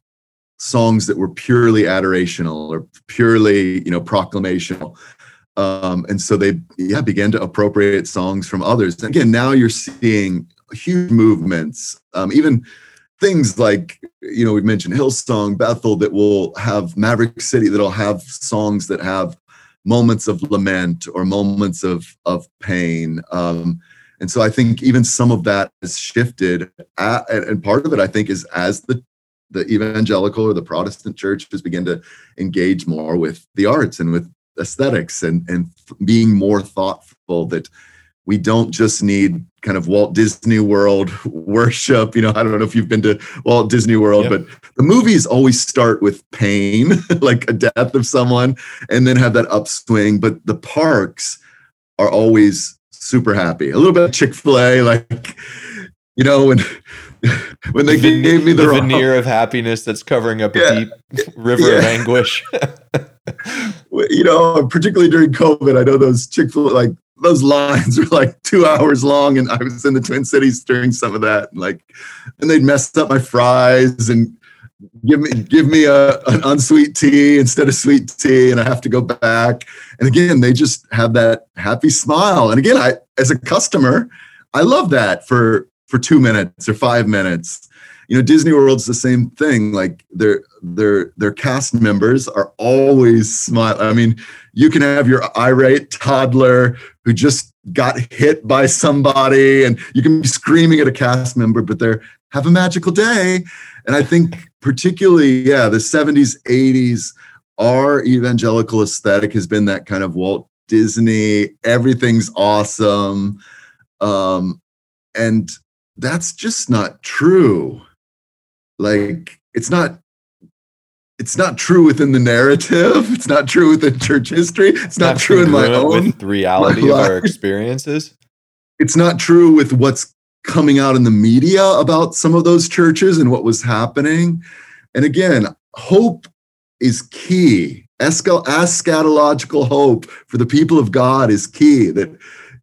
songs that were purely adorational or purely, you know, proclamational. Um, and so they, yeah, began to appropriate songs from others. And again, now you're seeing huge movements, um, even things like, you know, we've mentioned Hillsong, Bethel, that will have Maverick City, that'll have songs that have moments of lament or moments of of pain, um, and so I think even some of that has shifted. At, and part of it, I think, is as the the evangelical or the Protestant churches begin to engage more with the arts and with aesthetics, and and being more thoughtful that we don't just need kind of Walt Disney World worship. You know, I don't know if you've been to Walt Disney World, yep, but the movies always start with pain, like a death of someone, and then have that upswing. But the parks are always super happy. A little bit of Chick-fil-A, like, you know, when when they the, gave me the, the wrong veneer of happiness that's covering up, yeah, a deep river, yeah, of anguish. You know, particularly during COVID, I know those Chick-fil-A, like, those lines were like two hours long, and I was in the Twin Cities during some of that. And like, and they'd messed up my fries and give me give me a an unsweet tea instead of sweet tea, and I have to go back. And again, they just have that happy smile. And again, I as a customer, I love that for for two minutes or five minutes. You know, Disney World's the same thing. Like their their their cast members are always smile. I mean, you can have your irate toddler who just got hit by somebody, and you can be screaming at a cast member, but they're have a magical day. And I think particularly, yeah, the seventies, eighties, our evangelical aesthetic has been that kind of Walt Disney, everything's awesome. Um, and that's just not true. Like, it's not, it's not true within the narrative. It's not true within church history. It's, it's not, not true in my own with the reality of our experiences. It's not true with what's coming out in the media about some of those churches and what was happening. And again, hope is key. Eschatological hope for the people of God is key, that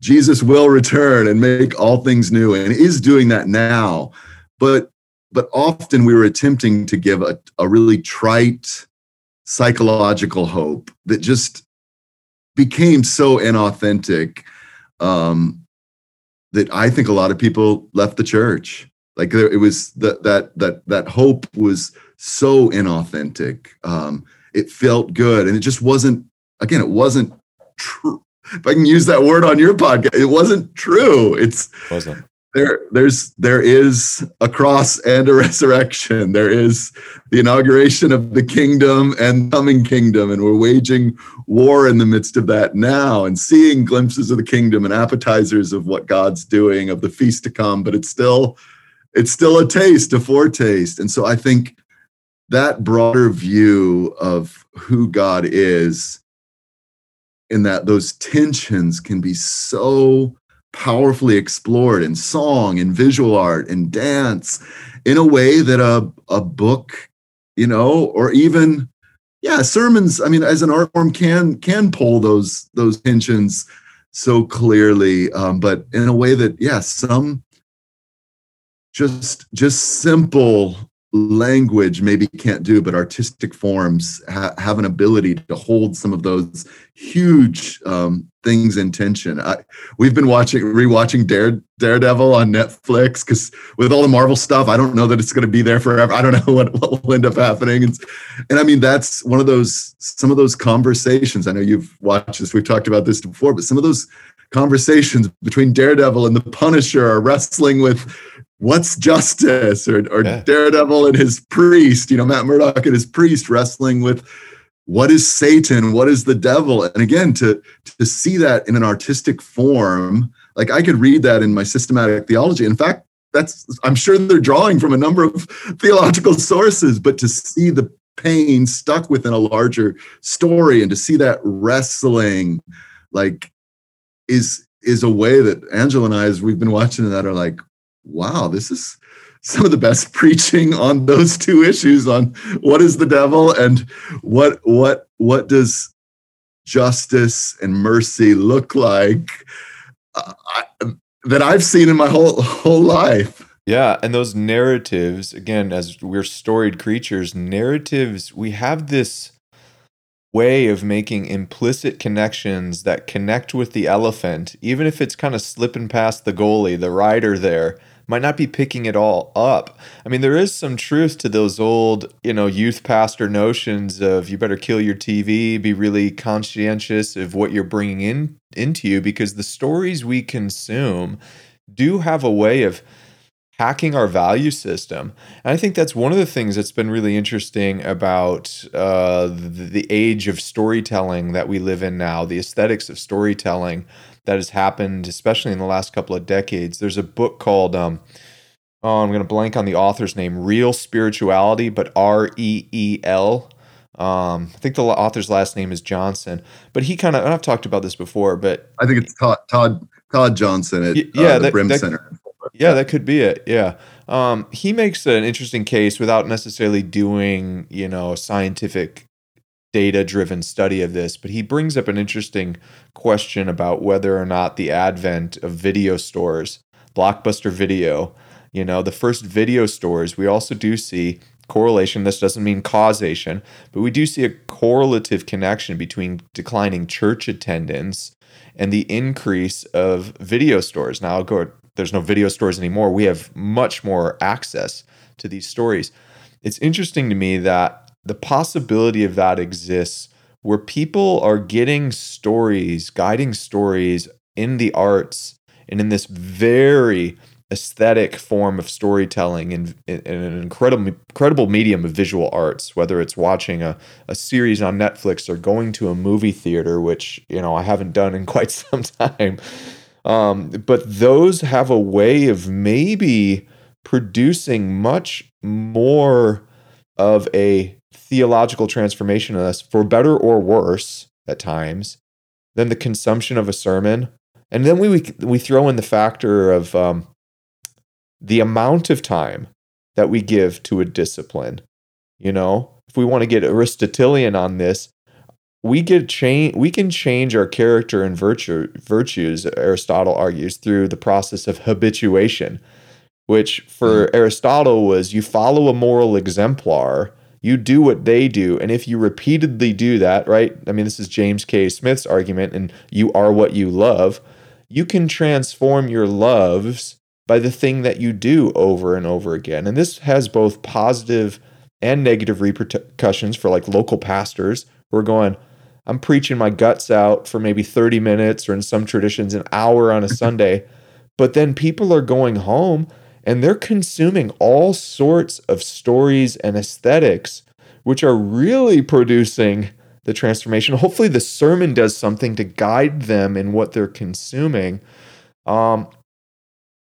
Jesus will return and make all things new, and is doing that now. But but often we were attempting to give a, a really trite psychological hope that just became so inauthentic. Um, that I think a lot of people left the church. Like there, it was that that that that hope was so inauthentic. Um, it felt good, and it just wasn't. Again, it wasn't true. If I can use that word on your podcast, it wasn't true. It's wasn't. there. There's there is a cross and a resurrection. There is the inauguration of the kingdom and coming kingdom, and we're waging war in the midst of that now, and seeing glimpses of the kingdom and appetizers of what God's doing, of the feast to come. But it's still, it's still a taste, a foretaste. And so I think that broader view of who God is, in that those tensions can be so powerfully explored in song, in visual art, in dance, in a way that a a book, you know, or even yeah, sermons, I mean, as an art form can can pull those those tensions so clearly, um, but in a way that, yeah, some just just simple language maybe can't do, but artistic forms ha- have an ability to hold some of those huge um, things in tension. I, we've been watching, rewatching Dare, Daredevil on Netflix, because with all the Marvel stuff, I don't know that it's going to be there forever. I don't know what, what will end up happening. And, and I mean, that's one of those, some of those conversations. I know you've watched this, we've talked about this before, but some of those conversations between Daredevil and the Punisher are wrestling with what's justice, or, or yeah. Daredevil and his priest, you know, Matt Murdock and his priest wrestling with what is Satan, what is the devil. And again, to, to see that in an artistic form, like I could read that in my systematic theology. In fact, that's, I'm sure they're drawing from a number of theological sources, but to see the pain stuck within a larger story and to see that wrestling, like is, is a way that Angela and I, as we've been watching that, are like, wow, this is some of the best preaching on those two issues, on what is the devil and what what what does justice and mercy look like, uh, I, that I've seen in my whole whole life. Yeah, and those narratives, again, as we're storied creatures, narratives, we have this way of making implicit connections that connect with the elephant, even if it's kind of slipping past the goalie, the rider there might not be picking it all up. I mean, there is some truth to those old, you know, youth pastor notions of you better kill your T V, be really conscientious of what you're bringing in into you, because the stories we consume do have a way of hacking our value system. And I think that's one of the things that's been really interesting about uh, the age of storytelling that we live in now, the aesthetics of storytelling that has happened, especially in the last couple of decades. There's a book called, um, oh, I'm going to blank on the author's name, Real Spirituality, but R E E L. Um, I think the author's last name is Johnson, but he kind of, and I've talked about this before, but I think it's Todd Todd, Todd Johnson at yeah, uh, the that, Brim that, Center. Yeah, that could be it. Yeah. Um, he makes an interesting case without necessarily doing, you know, scientific data-driven study of this, but he brings up an interesting question about whether or not the advent of video stores, Blockbuster Video, you know, the first video stores, we also do see correlation. This doesn't mean causation, but we do see a correlative connection between declining church attendance and the increase of video stores. Now, I'll go, there's no video stores anymore. We have much more access to these stories. It's interesting to me that the possibility of that exists where people are getting stories, guiding stories in the arts and in this very aesthetic form of storytelling in, in, in an incredible incredible medium of visual arts, whether it's watching a, a series on Netflix or going to a movie theater, which, you know, I haven't done in quite some time. Um, but those have a way of maybe producing much more of a theological transformation in us, for better or worse at times, than the consumption of a sermon. And then we we, we throw in the factor of um, the amount of time that we give to a discipline. You know, if we want to get Aristotelian on this, we get change. We can change our character and virtue virtues. Aristotle argues through the process of habituation, which for mm. Aristotle was you follow a moral exemplar, you do what they do, and if you repeatedly do that, right? I mean, this is James K. Smith's argument, and you are what you love. You can transform your loves by the thing that you do over and over again. And this has both positive and negative repercussions for like local pastors who are going, I'm preaching my guts out for maybe thirty minutes or in some traditions an hour on a Sunday, but then people are going home and they're consuming all sorts of stories and aesthetics, which are really producing the transformation. Hopefully the sermon does something to guide them in what they're consuming. Um,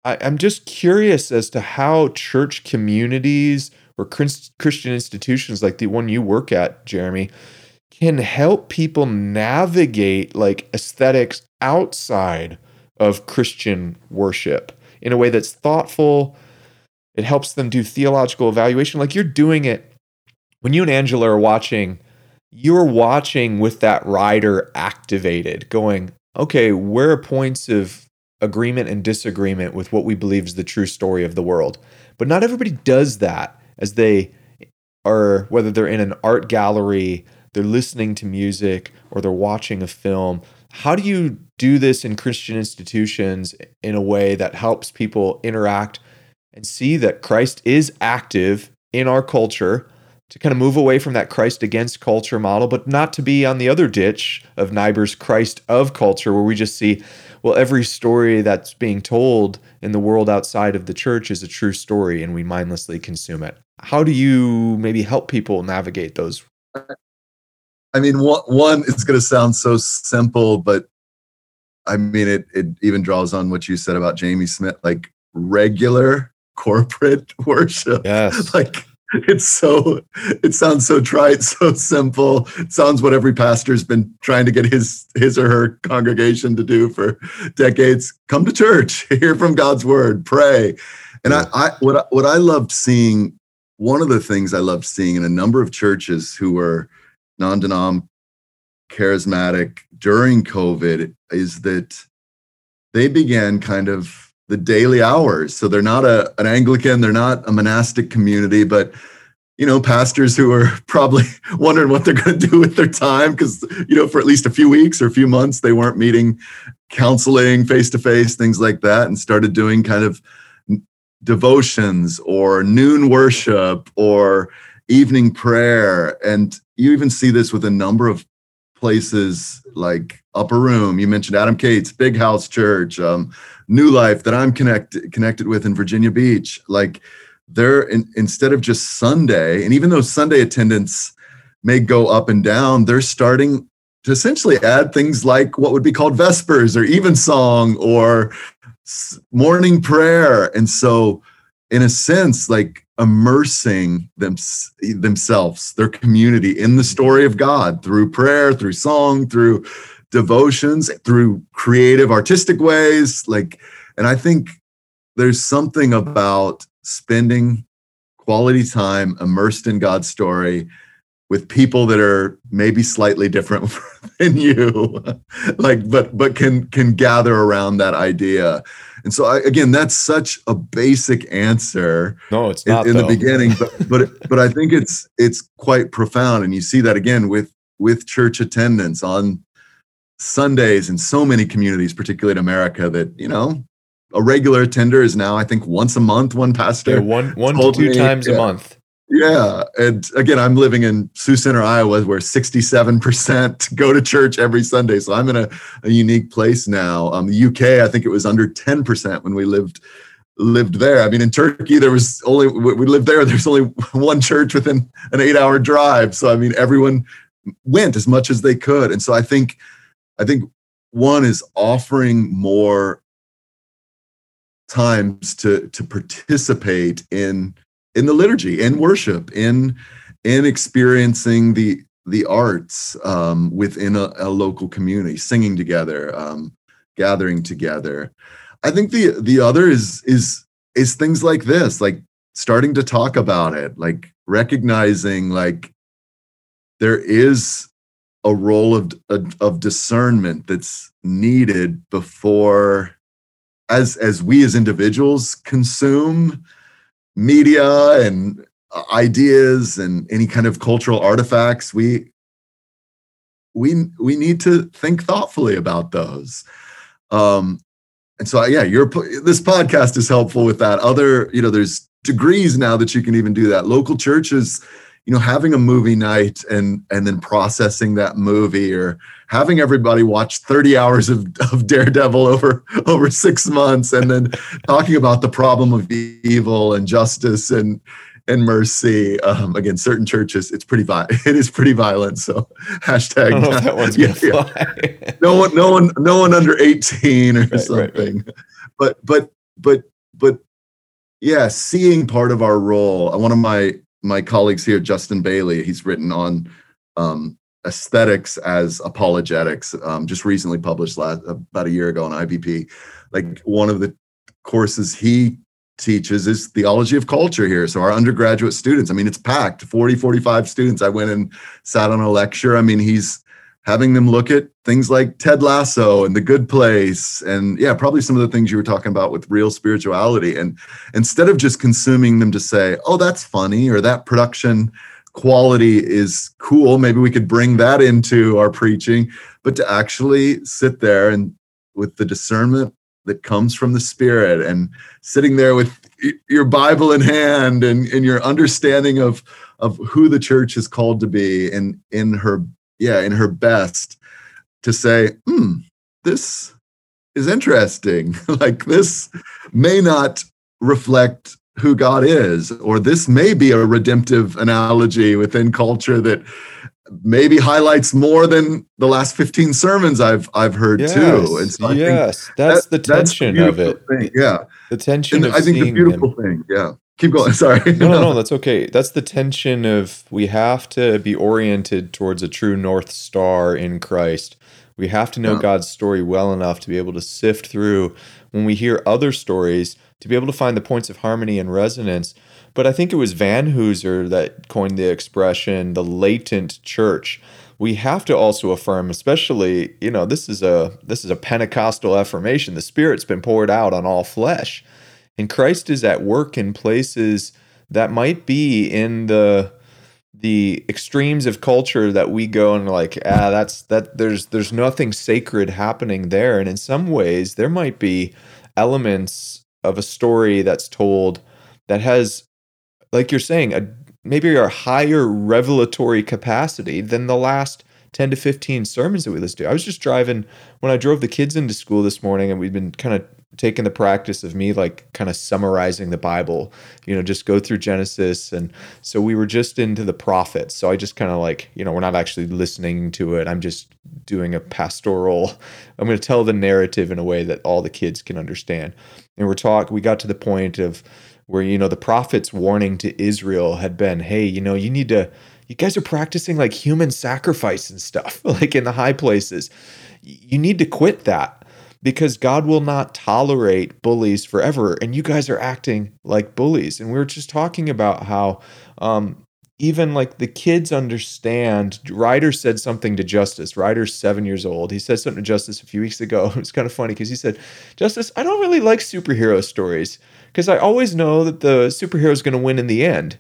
I, I'm just curious as to how church communities or Christ, Christian institutions like the one you work at, Jeremy, can help people navigate like aesthetics outside of Christian worship in a way that's thoughtful. It helps them do theological evaluation. Like you're doing it when you and Angela are watching, you're watching with that rider activated, going, okay, where are points of agreement and disagreement with what we believe is the true story of the world? But not everybody does that as they are, whether they're in an art gallery, they're listening to music, or they're watching a film. How do you do this in Christian institutions in a way that helps people interact and see that Christ is active in our culture, to kind of move away from that Christ against culture model, but not to be on the other ditch of Niebuhr's Christ of culture, where we just see, well, every story that's being told in the world outside of the church is a true story and we mindlessly consume it. How do you maybe help people navigate those? I mean, one, one it's going to sound so simple, but I mean, it, it even draws on what you said about Jamie Smith, like regular corporate worship. Yes. Like it's so, it sounds so trite, so simple. It sounds what every pastor's been trying to get his, his or her congregation to do for decades. Come to church, hear from God's word, pray. And yeah. I, I, what I, what I loved seeing, one of the things I loved seeing in a number of churches who were non-denom charismatic during COVID is that they began kind of the daily hours. So they're not a, an Anglican, they're not a monastic community, but, you know, pastors who are probably wondering what they're going to do with their time because, you know, for at least a few weeks or a few months, they weren't meeting, counseling, face-to-face, things like that, and started doing kind of devotions or noon worship or evening prayer. And you even see this with a number of places like Upper Room. You mentioned Adam Cates, Big House Church, um, New Life that I'm connected connected with in Virginia Beach. Like they're in, instead of just Sunday, and even though Sunday attendance may go up and down, they're starting to essentially add things like what would be called Vespers or Evensong or morning prayer. And so in a sense, like immersing them, themselves, their community in the story of God through prayer, through song, through devotions, through creative artistic ways. Like, and I think there's something about spending quality time immersed in God's story with people that are maybe slightly different than you, like, but but can can gather around that idea. And so I, again, that's such a basic answer. No, it's not in, in the beginning, but but it, but I think it's it's quite profound, and you see that again with with church attendance on Sundays in so many communities, particularly in America, that you know a regular attender is now I think once a month. One pastor, yeah, one one to two me, times yeah. a month. Yeah. And again, I'm living in Sioux Center, Iowa, where sixty-seven percent go to church every Sunday. So I'm in a, a unique place now. Um, the U K, I think it was under ten percent when we lived lived there. I mean, in Turkey, there was only, we lived there, there's only one church within an eight hour drive. So, I mean, everyone went as much as they could. And so I think, I think one is offering more times to, to participate in in the liturgy, in worship, in in experiencing the the arts um, within a, a local community, singing together, um, gathering together. I think the the other is is is things like this, like starting to talk about it, like recognizing like there is a role of of, of discernment that's needed before, as as we as individuals consume media and ideas and any kind of cultural artifacts, we we we need to think thoughtfully about those. Um, and so, yeah, your this podcast is helpful with that. Other, you know, there's degrees now that you can even do that. Local churches, you know, having a movie night and and then processing that movie, or having everybody watch thirty hours of, of Daredevil over over six months, and then talking about the problem of evil and justice and and mercy. Um, again, certain churches, it's pretty vi- it is pretty violent. So hashtag. I don't know if that one's yeah, gonna yeah. No one, no one, no one under eighteen or right, something. Right, right. But but but but yeah, seeing part of our role. One of my My colleagues here, Justin Bailey, he's written on um, aesthetics as apologetics, um, just recently published last, about a year ago on I B P. Like one of the courses he teaches is theology of culture here. So our undergraduate students, I mean, it's packed, forty, forty-five students. I went and sat on a lecture. I mean, he's having them look at things like Ted Lasso and The Good Place, and yeah, probably some of the things you were talking about with Real Spirituality. And instead of just consuming them to say, oh, that's funny, or that production quality is cool, maybe we could bring that into our preaching, but to actually sit there and with the discernment that comes from the Spirit, and sitting there with your Bible in hand and, and your understanding of, of who the church is called to be, and in her Yeah, in her best to say, hmm, this is interesting. Like this may not reflect who God is, or this may be a redemptive analogy within culture that maybe highlights more than the last fifteen sermons I've I've heard yes, too. And so I yes, think that's that, the tension that's the of it. Thing. Yeah, the tension. And of I think the beautiful him. Thing. Yeah. Keep going. Sorry. No, no, no. That's okay. That's the tension of we have to be oriented towards a true North Star in Christ. We have to know yeah. God's story well enough to be able to sift through when we hear other stories to be able to find the points of harmony and resonance. But I think it was Van Hooser that coined the expression, the latent church. We have to also affirm, especially, you know, this is a this is a Pentecostal affirmation. The Spirit's been poured out on all flesh. And Christ is at work in places that might be in the the extremes of culture that we go and like, ah, that's that there's there's nothing sacred happening there. And in some ways, there might be elements of a story that's told that has, like you're saying, a maybe a higher revelatory capacity than the last ten to fifteen sermons that we listened to. I was just driving when I drove the kids into school this morning, and we'd been kind of taking the practice of me like kind of summarizing the Bible, you know, just go through Genesis. And so we were just into the prophets. So I just kind of like, you know, we're not actually listening to it. I'm just doing a pastoral, I'm going to tell the narrative in a way that all the kids can understand. And we're talk, we got to the point of where, you know, the prophet's warning to Israel had been, hey, you know, you need to, you guys are practicing like human sacrifice and stuff, like in the high places. You need to quit that, because God will not tolerate bullies forever, and you guys are acting like bullies. And we were just talking about how um, even like the kids understand. Ryder said something to Justice. Ryder's seven years old. He said something to Justice a few weeks ago. It was kind of funny because he said, Justice, I don't really like superhero stories because I always know that the superhero is going to win in the end.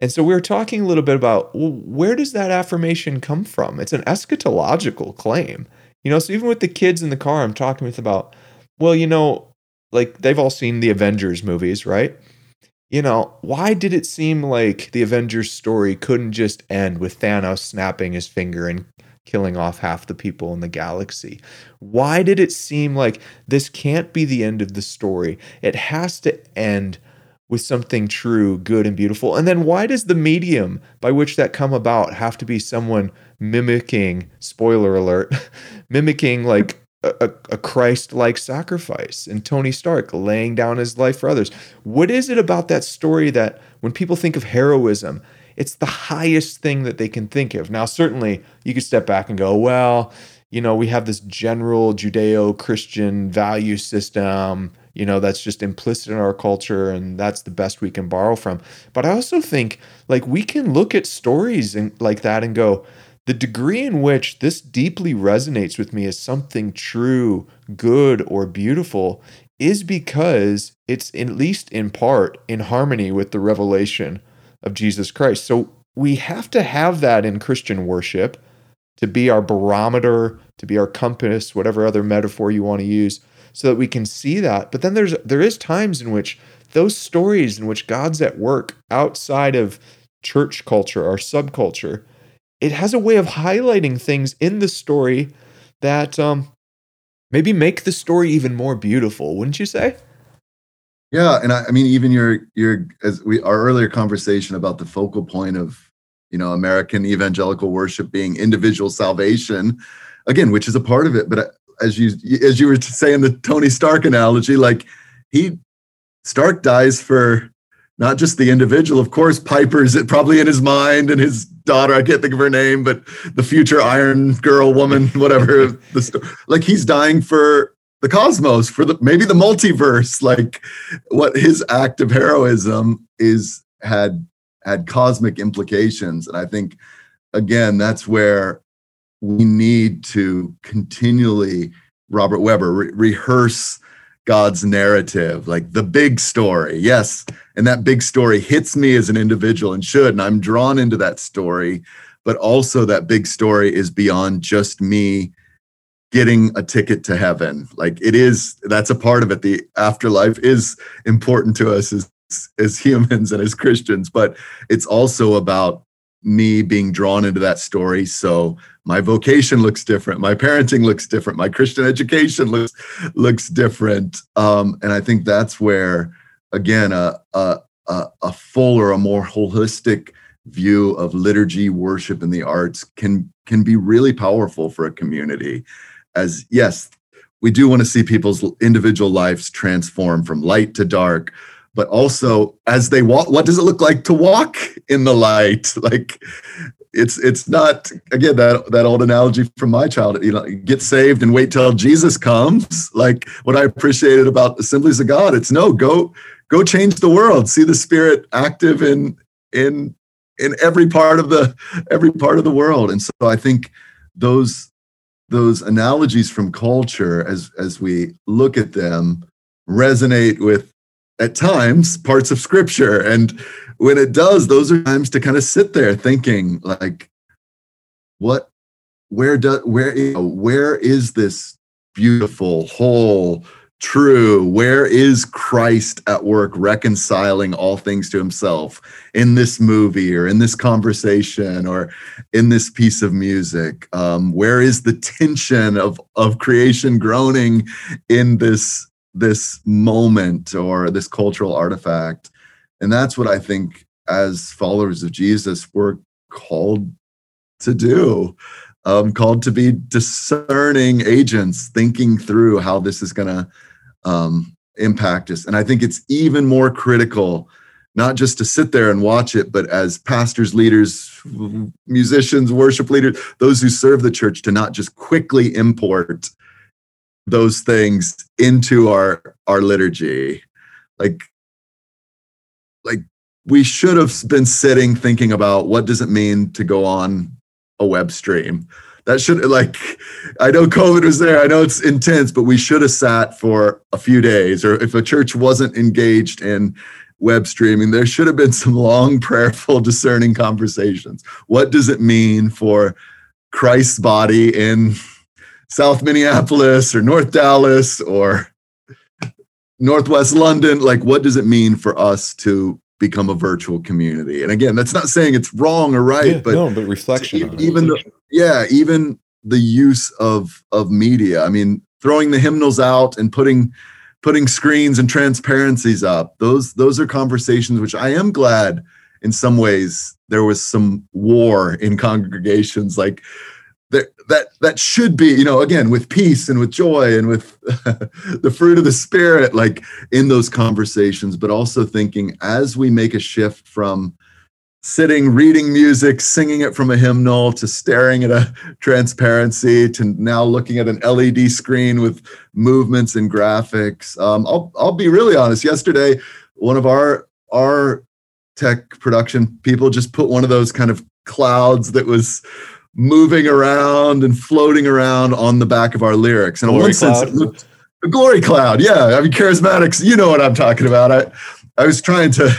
And so we were talking a little bit about, well, where does that affirmation come from? It's an eschatological claim. You know, so even with the kids in the car, I'm talking with about, well, you know, like they've all seen the Avengers movies, right? You know, why did it seem like the Avengers story couldn't just end with Thanos snapping his finger and killing off half the people in the galaxy? Why did it seem like this can't be the end of the story? It has to end with something true, good, and beautiful. And then why does the medium by which that come about have to be someone mimicking, spoiler alert, mimicking like a, a Christ-like sacrifice and Tony Stark laying down his life for others? What is it about that story that when people think of heroism, it's the highest thing that they can think of? Now, certainly you could step back and go, well, you know, we have this general Judeo-Christian value system, you know, that's just implicit in our culture, and that's the best we can borrow from. But I also think, like, we can look at stories and, like that and go, the degree in which this deeply resonates with me as something true, good, or beautiful is because it's, at least in part, in harmony with the revelation of Jesus Christ. So we have to have that in Christian worship to be our barometer, to be our compass, whatever other metaphor you want to use, so that we can see that. But then there's there is times in which those stories in which God's at work outside of church culture or subculture, it has a way of highlighting things in the story that um, maybe make the story even more beautiful, wouldn't you say? Yeah, and I, I mean, even your your as we our earlier conversation about the focal point of, you know, American evangelical worship being individual salvation, again, which is a part of it, but. I, As you as you were saying the Tony Stark analogy, like he Stark dies for not just the individual, of course. Piper's it probably in his mind, and his daughter, I can't think of her name, but the future Iron Girl woman, whatever. the sto- like he's dying for the cosmos, for the maybe the multiverse. Like what his act of heroism is had had cosmic implications, and I think again that's where. We need to continually, Robert Weber, re- rehearse God's narrative, like the big story. Yes, and that big story hits me as an individual and should, and I'm drawn into that story. But also that big story is beyond just me getting a ticket to heaven. Like it is, that's a part of it. The afterlife is important to us as, as humans and as Christians, but it's also about me being drawn into that story. So my vocation looks different. My parenting looks different. My Christian education looks looks different. Um, and I think that's where, again, a, a, a fuller, a more holistic view of liturgy, worship, and the arts can, can be really powerful for a community. As, yes, we do want to see people's individual lives transform from light to dark, but also as they walk, what does it look like to walk in the light? Like it's it's not, again, that, that old analogy from my childhood, you know, get saved and wait till Jesus comes. Like what I appreciated about Assemblies of God, it's no, go go change the world, see the Spirit active in in in every part of the every part of the world. And so I think those those analogies from culture as as we look at them resonate with at times, parts of scripture. And when it does, those are times to kind of sit there thinking like, what, where does, where, you know, where is this beautiful, whole, true, where is Christ at work reconciling all things to himself in this movie or in this conversation or in this piece of music? Um, where is the tension of, of creation groaning in this, this moment or this cultural artifact? And that's what I think as followers of Jesus, we're called to do, um, called to be discerning agents, thinking through how this is going to um, impact us. And I think it's even more critical, not just to sit there and watch it, but as pastors, leaders, musicians, worship leaders, those who serve the church, to not just quickly import those things into our our liturgy. Like like we should have been sitting thinking about what does it mean to go on a web stream. That should, like, I know COVID was there, I know it's intense, but we should have sat for a few days. Or if a church wasn't engaged in web streaming, there should have been some long, prayerful, discerning conversations. What does it mean for Christ's body in South Minneapolis or North Dallas or Northwest London? Like, what does it mean for us to become a virtual community? And again, that's not saying it's wrong or right, yeah, but, no, but reflection. Even, on it. even the, yeah, even the use of of media. I mean, throwing the hymnals out and putting putting screens and transparencies up. Those those are conversations which I am glad in some ways there was some war in congregations. Like that that that should be, you know, again, with peace and with joy and with the fruit of the Spirit, like in those conversations, but also thinking as we make a shift from sitting, reading music, singing it from a hymnal, to staring at a transparency, to now looking at an L E D screen with movements and graphics. Um, I'll I'll be really honest. Yesterday, one of our our tech production people just put one of those kind of clouds that was moving around and floating around on the back of our lyrics. And in one sense, it looked, a glory cloud. Yeah. I mean, charismatics, you know what I'm talking about. I, I was trying to,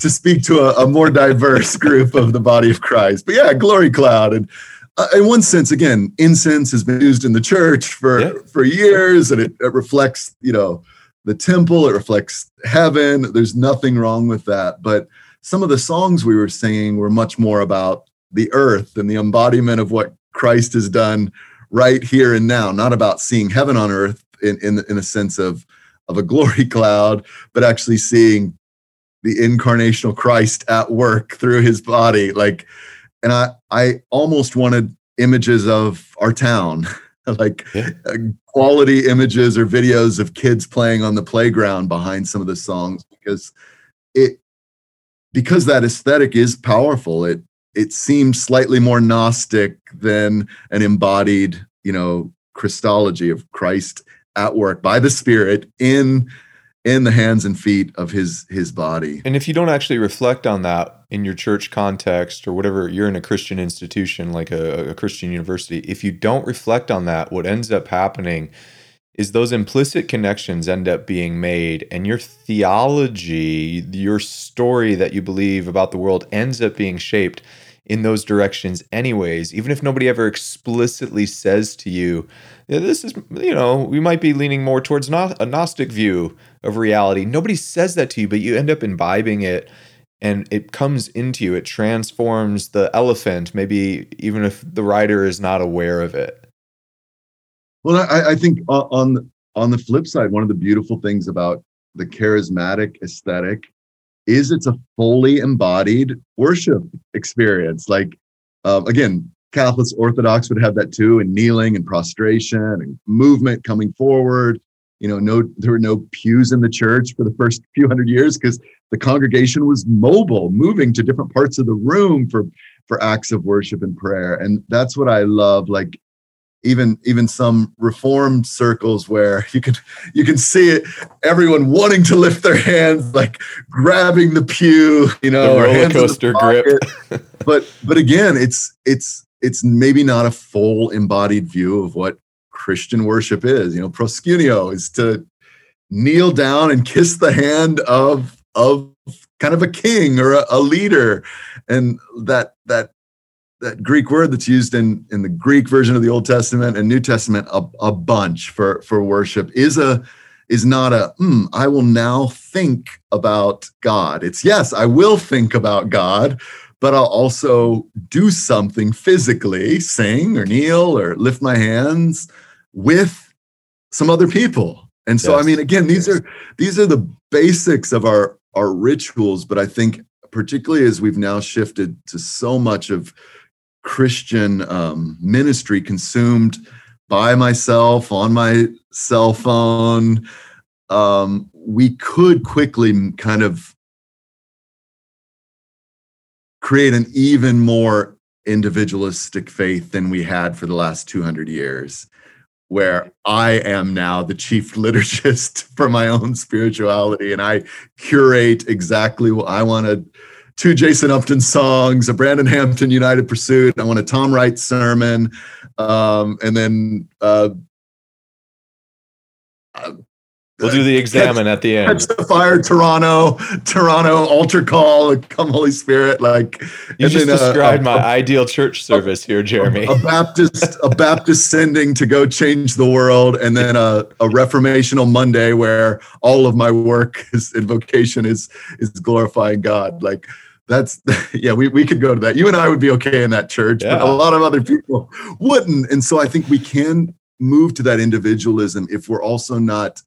to speak to a, a more diverse group of the body of Christ, but yeah, glory cloud. And uh, in one sense, again, incense has been used in the church for, yeah. for years, and it, it reflects, you know, the temple, it reflects heaven. There's nothing wrong with that. But some of the songs we were singing were much more about the earth and the embodiment of what Christ has done right here and now, not about seeing heaven on earth in, in, in a sense of, of a glory cloud, but actually seeing the incarnational Christ at work through his body. Like, and I, I almost wanted images of our town, like yeah. quality images or videos of kids playing on the playground behind some of the songs, because it, because that aesthetic is powerful. It, it seems slightly more Gnostic than an embodied, you know, Christology of Christ at work by the Spirit in, in the hands and feet of his, his body. And if you don't actually reflect on that in your church context or whatever, you're in a Christian institution, like a, a Christian university, if you don't reflect on that, what ends up happening is those implicit connections end up being made, and your theology, your story that you believe about the world ends up being shaped in those directions anyways, even if nobody ever explicitly says to you, this is, you know, we might be leaning more towards not a Gnostic view of reality. Nobody says that to you, but you end up imbibing it, and it comes into you. It transforms the elephant, maybe even if the rider is not aware of it. Well, I, I think on, on the flip side, one of the beautiful things about the charismatic aesthetic is it's a fully embodied worship experience. Like, uh, again, Catholics, Orthodox would have that too, and kneeling and prostration and movement coming forward. You know, no, there were no pews in the church for the first few hundred years because the congregation was mobile, moving to different parts of the room for, for acts of worship and prayer. And that's what I love. Like, Even even some reformed circles where you can you can see it, everyone wanting to lift their hands, like grabbing the pew, you know, the roller or hands coaster in the grip. but but again, it's it's it's maybe not a full embodied view of what Christian worship is. You know, proskuneo is to kneel down and kiss the hand of of kind of a king or a, a leader, and that that. that Greek word that's used in, in the Greek version of the Old Testament and New Testament a, a bunch for, for worship is a is not a, mm, I will now think about God. It's, yes, I will think about God, but I'll also do something physically, sing or kneel or lift my hands with some other people. And so, yes. I mean, again, these yes. are these are the basics of our, our rituals, but I think particularly as we've now shifted to so much of Christian um, ministry consumed by myself on my cell phone, um, we could quickly kind of create an even more individualistic faith than we had for the last two hundred years, where I am now the chief liturgist for my own spirituality, and I curate exactly what I want to two Jason Upton songs, a Brandon Hampton United Pursuit. I want a Tom Wright sermon. Um, and then uh, we'll do the examine catch, at the end. Catch the Fire, Toronto, Toronto, Altar Call, Come Holy Spirit. Like you just then, described uh, my uh, ideal church service uh, here, Jeremy. A Baptist, a Baptist sending to go change the world, and then a, a Reformational Monday where all of my work is, and vocation is is glorifying God. Like. That's yeah, we, we could go to that. You and I would be okay in that church, yeah. But a lot of other people wouldn't. And so I think we can move to that individualism if we're also not,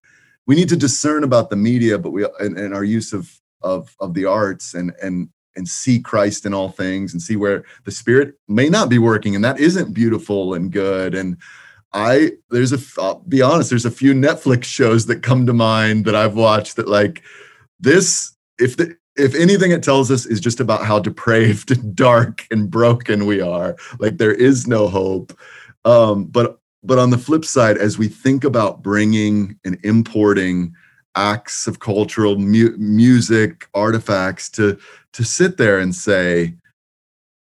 we need to discern about the media, but we and, and our use of of of the arts and and and see Christ in all things and see where the Spirit may not be working, and that isn't beautiful and good. And I there's a I'll be honest, there's a few Netflix shows that come to mind that I've watched that like this, if the If anything it tells us is just about how depraved and dark and broken we are. Like there is no hope. Um, but but on the flip side, as we think about bringing and importing acts of cultural mu- music, artifacts to, to sit there and say,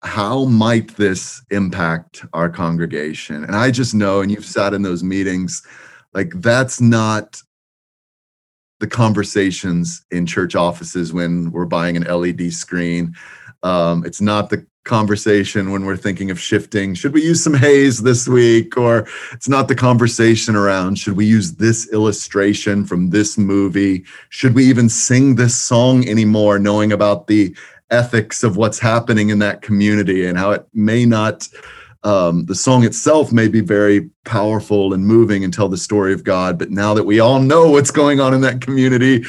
how might this impact our congregation? And I just know, and you've sat in those meetings, like that's not the conversations in church offices when we're buying an L E D screen. Um, it's not the conversation when we're thinking of shifting, should we use some haze this week? Or it's not the conversation around, should we use this illustration from this movie? Should we even sing this song anymore, knowing about the ethics of what's happening in that community and how it may not, Um, the song itself may be very powerful and moving and tell the story of God, but now that we all know what's going on in that community,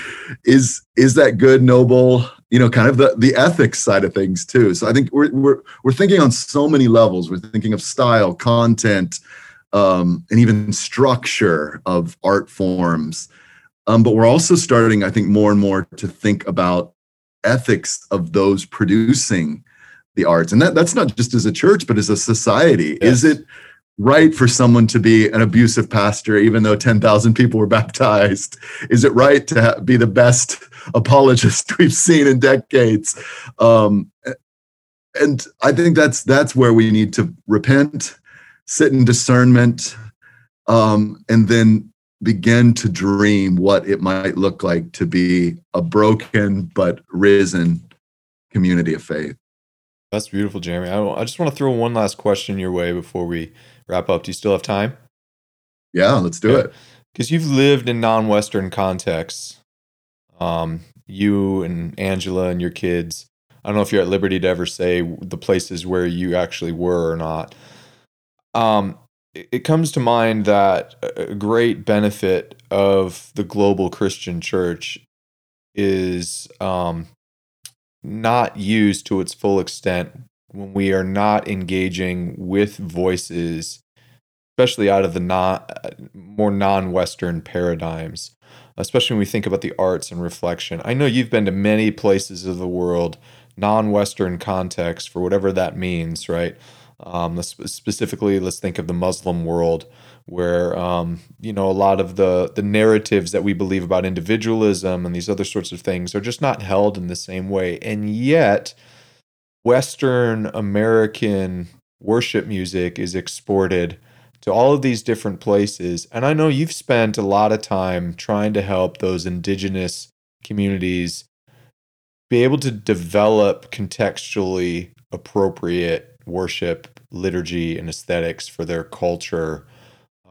is is that good, noble, you know, kind of the, the ethics side of things too. So I think we're we're we're thinking on so many levels. We're thinking of style, content, um, and even structure of art forms. Um, but we're also starting, I think, more and more to think about ethics of those producing the arts. And that, that's not just as a church, but as a society. Yes. Is it right for someone to be an abusive pastor, even though ten thousand people were baptized? Is it right to ha- be the best apologist we've seen in decades? Um, and I think that's that's where we need to repent, sit in discernment, um, and then begin to dream what it might look like to be a broken but risen community of faith. That's beautiful, Jeremy. I, I just want to throw one last question your way before we wrap up. Do you still have time? Yeah, let's do okay. it. Because you've lived in non-Western contexts. Um, you and Angela and your kids. I don't know if you're at liberty to ever say the places where you actually were or not. Um, it, it comes to mind that a great benefit of the global Christian church is... Um, not used to its full extent when we are not engaging with voices, especially out of the non, more non-Western paradigms, especially when we think about the arts and reflection. I know you've been to many places of the world, non-Western context, for whatever that means, right? Um, let's, specifically, let's think of the Muslim world, where um, you know, a lot of the the narratives that we believe about individualism and these other sorts of things are just not held in the same way. And yet, Western American worship music is exported to all of these different places. And I know you've spent a lot of time trying to help those indigenous communities be able to develop contextually appropriate worship, liturgy, and aesthetics for their culture.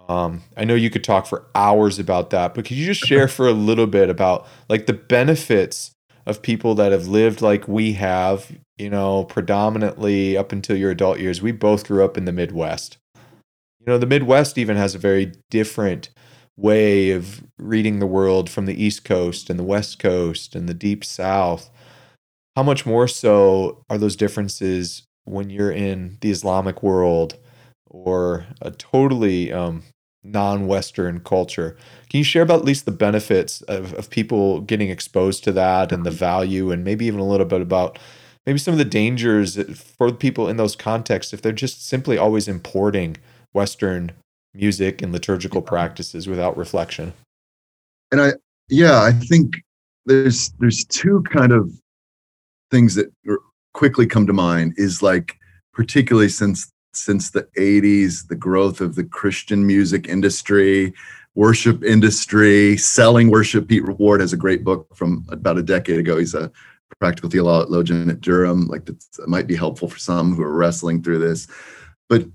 Um, I know you could talk for hours about that, but could you just share for a little bit about like the benefits of people that have lived like we have, you know, predominantly up until your adult years? We both grew up in the Midwest. You know, the Midwest even has a very different way of reading the world from the East Coast and the West Coast and the Deep South. How much more so are those differences when you're in the Islamic world or a totally um, non-Western culture? Can you share about at least the benefits of, of people getting exposed to that and the value, and maybe even a little bit about maybe some of the dangers for people in those contexts if they're just simply always importing Western music and liturgical practices without reflection? And I, yeah, I think there's there's two kind of things that quickly come to mind is, like, particularly since since the eighties, the growth of the Christian music industry, worship industry, selling worship. Pete Ward has a great book from about a decade ago. He's a practical theologian at Durham. Like, that might be helpful for some who are wrestling through this. But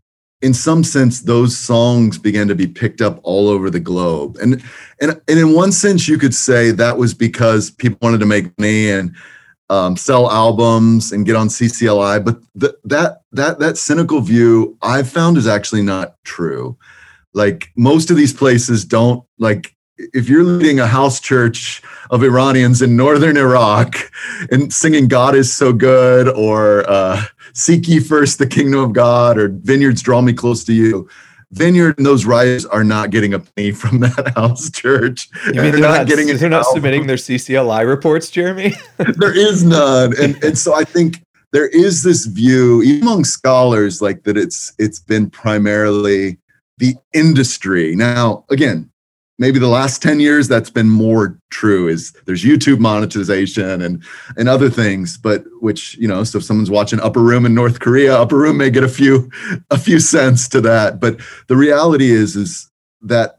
in some sense, those songs began to be picked up all over the globe. And and and in one sense, you could say that was because people wanted to make money and um, sell albums and get on C C L I. But th- that that that cynical view I've found is actually not true. Like, most of these places don't, like, if you're leading a house church of Iranians in northern Iraq and singing God Is So Good, or uh, Seek Ye First the Kingdom of God, or Vineyard's Draw Me Close to You, Vineyard and those writers are not getting a penny from that house church. You mean they're not, not getting? They're not submitting their C C L I reports, Jeremy? There is none, and and so I think there is this view, even among scholars, like, that it's it's been primarily the industry. Now, again, maybe the last ten years that's been more true, is there's YouTube monetization and and other things, but which, you know, so if someone's watching Upper Room in North Korea, Upper Room may get a few a few cents to that. But the reality is is that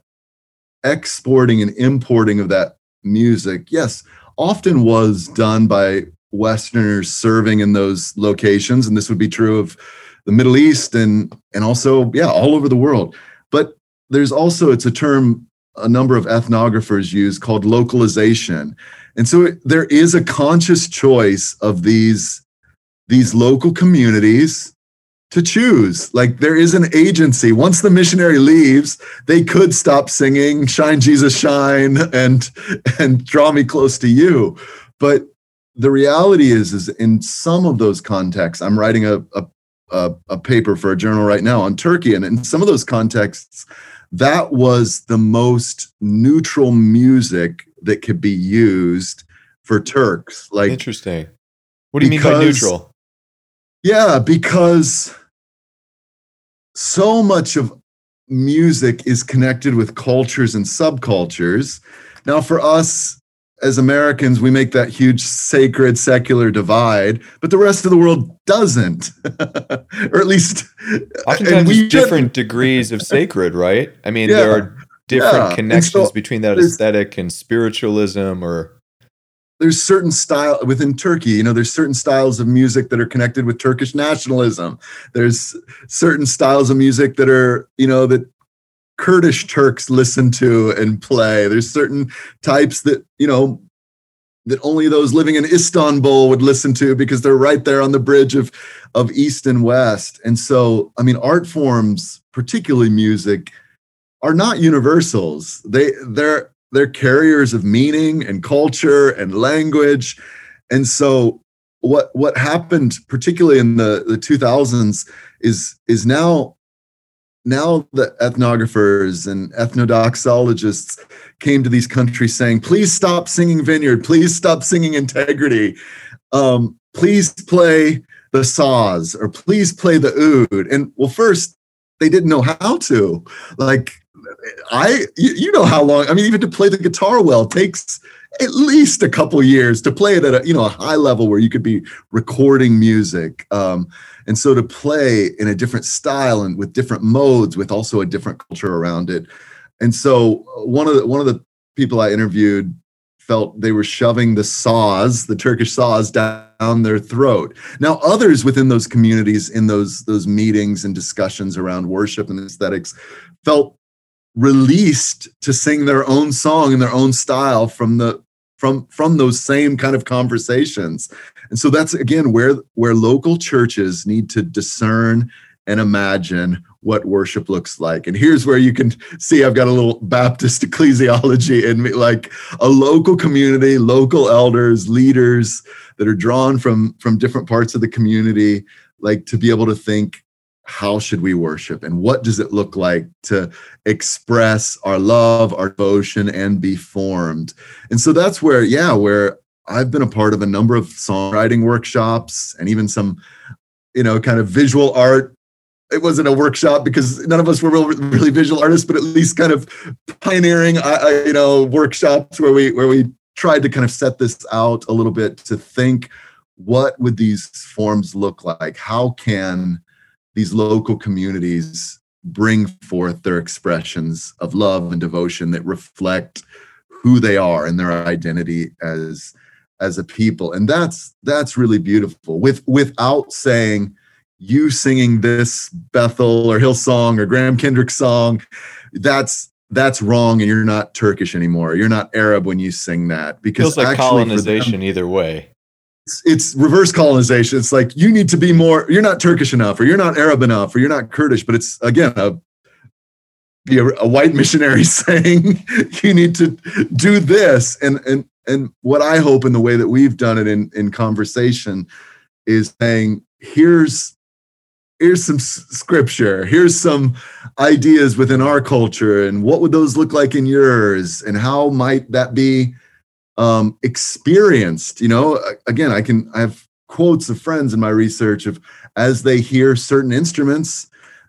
exporting and importing of that music, yes, often was done by Westerners serving in those locations. And this would be true of the Middle East and and also, yeah, all over the world. But there's also, it's a term a number of ethnographers use, called localization. And so it, there is a conscious choice of these, these local communities to choose. Like, there is an agency. Once the missionary leaves, they could stop singing Shine Jesus Shine and, and Draw Me Close to You. But the reality is, is in some of those contexts, I'm writing a, a, a, a paper for a journal right now on Turkey. And in some of those contexts, that was the most neutral music that could be used for Turks. Like, interesting. What do you because, mean by neutral? Yeah, because so much of music is connected with cultures and subcultures. Now, for us as Americans, we make that huge sacred secular divide, but the rest of the world doesn't, or at least oftentimes we different degrees of sacred, right? I mean, yeah, there are different yeah. connections so between that aesthetic and spiritualism, or there's certain style within Turkey. You know, there's certain styles of music that are connected with Turkish nationalism. There's certain styles of music that are, you know, that Kurdish Turks listen to and play. There's certain types that, you know, that only those living in Istanbul would listen to because they're right there on the bridge of, of East and West. And so, I mean, art forms, particularly music, are not universals. They, they're, they're carriers of meaning and culture and language. And so what, what happened, particularly in the, the two thousands, is, is now Now the ethnographers and ethnodoxologists came to these countries saying, please stop singing Vineyard. Please stop singing Integrity. Um, please play the Saz, or please play the Oud. And, well, first, they didn't know how to. Like, I, you, you know how long, I mean, even to play the guitar well takes at least a couple years to play it at a, you know, a high level where you could be recording music. Um, and so to play in a different style and with different modes, with also a different culture around it. And so one of the, one of the people I interviewed felt they were shoving the Saz, the Turkish Saz, down their throat. Now, others within those communities, in those, those meetings and discussions around worship and aesthetics, felt released to sing their own song in their own style from the from from those same kind of conversations. And so that's, again, where where local churches need to discern and imagine what worship looks like. And here's where you can see I've got a little Baptist ecclesiology in me, like a local community, local elders, leaders that are drawn from from different parts of the community, like, to be able to think, how should we worship, and what does it look like to express our love, our devotion, and be formed? And so that's where, yeah, where I've been a part of a number of songwriting workshops and even some, you know, kind of visual art. It wasn't a workshop because none of us were really visual artists, but at least kind of pioneering, you know, workshops where we, where we tried to kind of set this out a little bit, to think what would these forms look like? How can these local communities bring forth their expressions of love and devotion that reflect who they are and their identity as as a people? And that's that's really beautiful. With without saying, you singing this Bethel or Hillsong or Graham Kendrick song, that's that's wrong, and you're not Turkish anymore. You're not Arab when you sing that, because it feels like colonization them, either way. It's, it's reverse colonization. It's like you need to be more. You're not Turkish enough, or you're not Arab enough, or you're not Kurdish. But it's again a a, a white missionary saying you need to do this. And and and what I hope in the way that we've done it in in conversation is saying, here's Here's some scripture. Here's some ideas within our culture, and what would those look like in yours, and how might that be um, experienced? You know, again, I can I have quotes of friends in my research of as they hear certain instruments,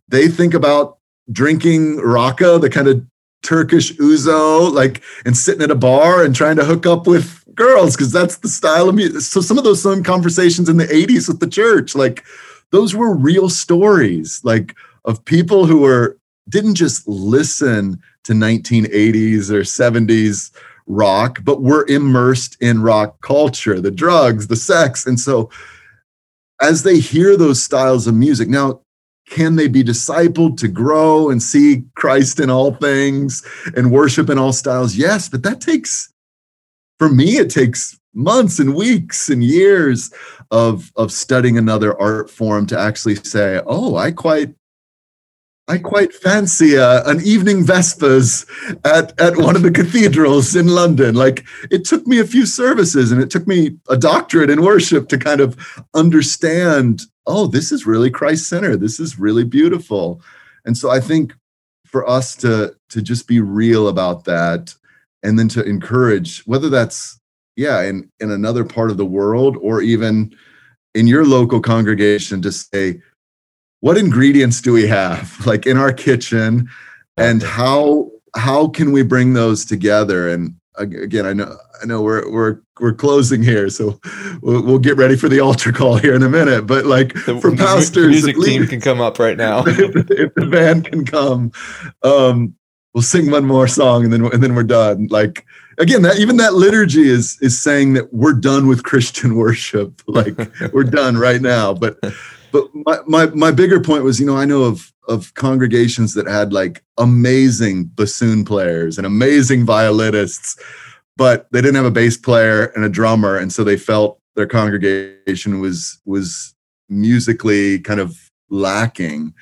they think about drinking raka, the kind of Turkish ouzo, like, and sitting at a bar and trying to hook up with girls because that's the style of music. So some of those some conversations in the eighties with the church, like. Those were real stories, like of people who were didn't just listen to nineteen eighties or seventies rock, but were immersed in rock culture, the drugs, the sex. And so as they hear those styles of music, now, can they be discipled to grow and see Christ in all things and worship in all styles? Yes, but that takes, for me, it takes months and weeks and years of of studying another art form to actually say, oh, I quite I quite fancy a, an evening Vespers at, at one of the cathedrals in London. Like, it took me a few services and it took me a doctorate in worship to kind of understand, oh, this is really Christ-centered. This is really beautiful. And so I think for us to to just be real about that and then to encourage, whether that's Yeah, in, in another part of the world, or even in your local congregation, to say, what ingredients do we have, like in our kitchen, and how how can we bring those together? And again, I know I know we're we're we're closing here, so we'll, we'll get ready for the altar call here in a minute. But like the, for pastors, the music least, team can come up right now. if, if the band can come, um, we'll sing one more song, and then and then we're done. Like. Again, that even that liturgy is is saying that we're done with Christian worship, like we're done right now. But but my, my my bigger point was, you know, I know of of congregations that had like amazing bassoon players and amazing violinists, but they didn't have a bass player and a drummer, and so they felt their congregation was was musically kind of lacking.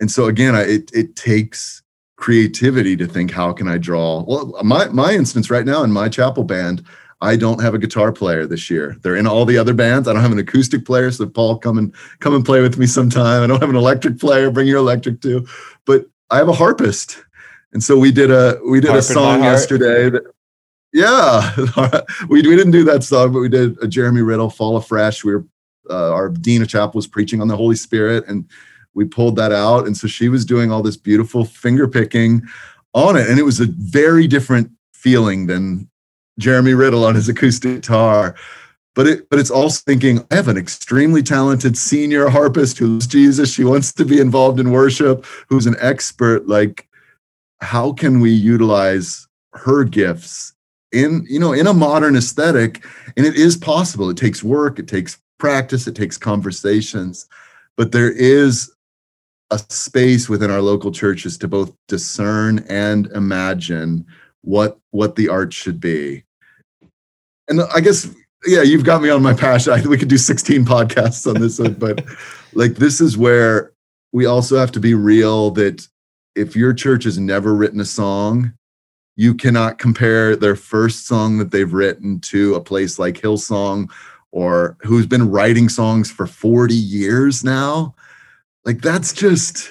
And so again, it it takes creativity to think, how can I draw? Well, my my instance right now in my chapel band, I don't have a guitar player this year. They're in all the other bands. I don't have an acoustic player, so Paul, come and come and play with me sometime. I don't have an electric player. Bring your electric too. But I have a harpist, and so we did a we did Harp a song yesterday. That, yeah, we we didn't do that song, but we did a Jeremy Riddle "Fall Afresh." We were uh, our dean of chapel was preaching on the Holy Spirit, and we pulled that out. And so she was doing all this beautiful finger picking on it. And it was a very different feeling than Jeremy Riddle on his acoustic guitar. But it, but it's also thinking, I have an extremely talented senior harpist who loves Jesus. She wants to be involved in worship, who's an expert. Like, how can we utilize her gifts in, you know, in a modern aesthetic? And it is possible. It takes work. It takes practice. It takes conversations. But there is a space within our local churches to both discern and imagine what what the art should be. And I guess, yeah, you've got me on my passion. I, we could do sixteen podcasts on this one, but like, this is where we also have to be real that if your church has never written a song, you cannot compare their first song that they've written to a place like Hillsong or who's been writing songs for forty years now. Like, that's just,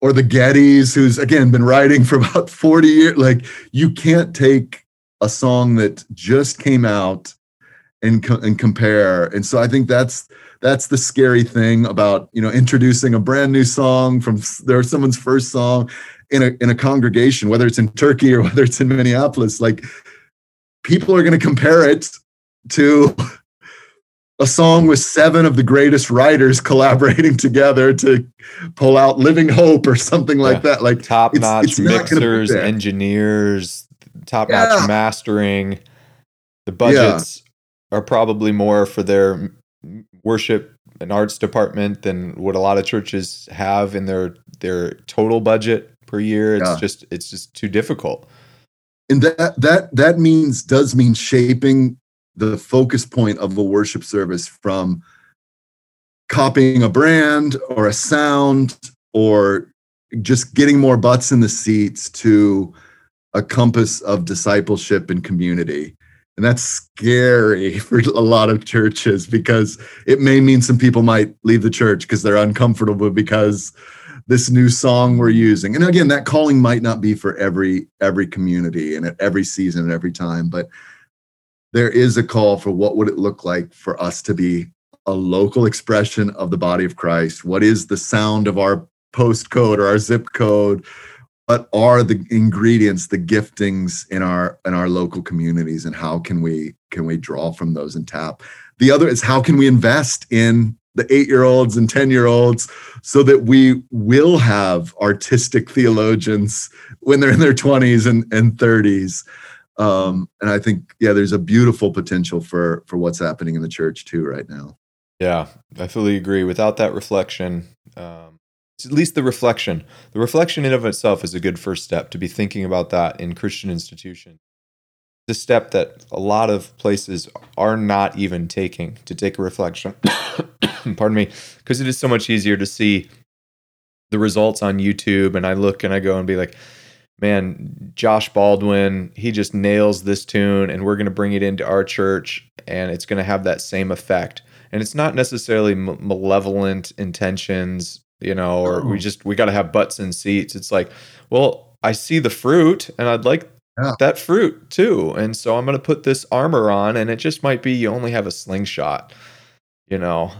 or the Gettys, who's, again, been writing for about forty years. Like, you can't take a song that just came out and co- and compare. And so I think that's that's the scary thing about, you know, introducing a brand new song from there, someone's first song in a in a congregation, whether it's in Turkey or whether it's in Minneapolis. Like, people are going to compare it to a song with seven of the greatest writers collaborating together to pull out Living Hope or something like yeah. that. Like top-notch mixers, engineers, top-notch yeah. mastering. The budgets yeah. are probably more for their worship and arts department than what a lot of churches have in their their total budget per year. It's yeah. just it's just too difficult. And that that that means does mean shaping the focus point of a worship service from copying a brand or a sound or just getting more butts in the seats to a compass of discipleship and community. And that's scary for a lot of churches because it may mean some people might leave the church because they're uncomfortable because this new song we're using. And again, that calling might not be for every every community and at every season and every time, but there is a call for what would it look like for us to be a local expression of the body of Christ? What is the sound of our postcode or our zip code? What are the ingredients, the giftings in our in our local communities, and how can we can we draw from those and tap? The other is how can we invest in the eight-year-olds and ten-year-olds so that we will have artistic theologians when they're in their twenties and, and thirties. Um, and I think, yeah, there's a beautiful potential for for what's happening in the church too right now. Yeah, I fully agree. Without that reflection, um, it's at least the reflection, the reflection in of itself is a good first step to be thinking about that in Christian institutions. The step that a lot of places are not even taking to take a reflection. Pardon me, because it is so much easier to see the results on YouTube, and I look and I go and be like, man, Josh Baldwin, he just nails this tune and we're going to bring it into our church and it's going to have that same effect. And it's not necessarily m- malevolent intentions, you know, or oh. we just, we got to have butts in seats. It's like, well, I see the fruit and I'd like yeah. that fruit too. And so I'm going to put this armor on, and it just might be you only have a slingshot, you know.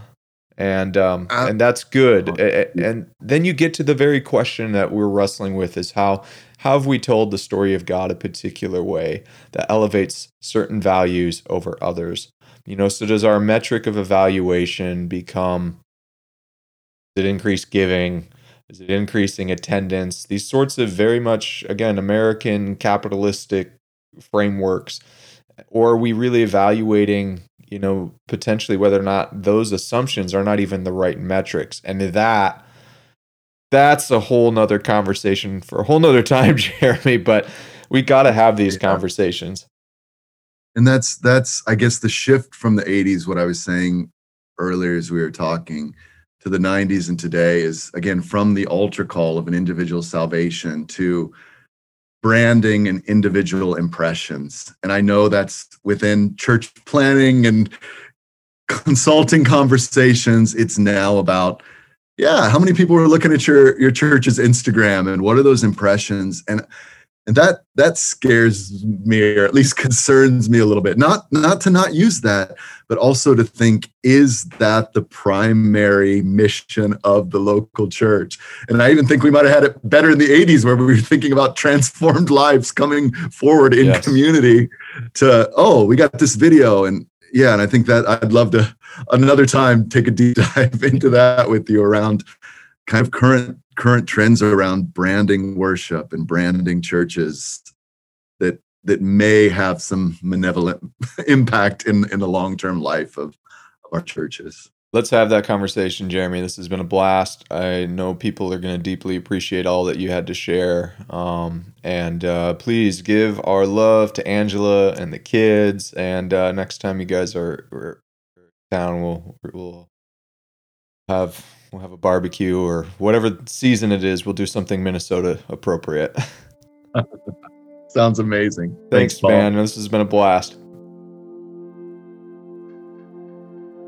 And um, and that's good. And then you get to the very question that we're wrestling with is how how have we told the story of God a particular way that elevates certain values over others? You know, so does our metric of evaluation become, does it increase giving? Is it increasing attendance? These sorts of very much, again, American capitalistic frameworks. Or are we really evaluating, you know, potentially whether or not those assumptions are not even the right metrics? And that, that's a whole nother conversation for a whole nother time, Jeremy, but we got to have these yeah. conversations. And that's, that's, I guess, the shift from the eighties, what I was saying earlier as we were talking, to the nineties and today is, again, from the altar call of an individual salvation to branding and individual impressions. And I know that's within church planning and consulting conversations. It's now about, yeah, how many people are looking at your, your church's Instagram and what are those impressions? And and that that scares me, or at least concerns me a little bit. Not not to not use that, but also to think, is that the primary mission of the local church? And I even think we might have had it better in the eighties, where we were thinking about transformed lives coming forward in yes. community to, oh, we got this video. And yeah, and I think that I'd love to another time take a deep dive into that with you around kind of current current trends around branding worship and branding churches that that may have some malevolent impact in, in the long-term life of, of our churches. Let's have that conversation, Jeremy. This has been a blast. I know people are going to deeply appreciate all that you had to share. Um, and uh, please give our love to Angela and the kids. And uh, next time you guys are, are, are down, we'll we'll have... We'll have a barbecue or whatever season it is. We'll do something Minnesota appropriate. Sounds amazing. Thanks, Thanks man. This has been a blast.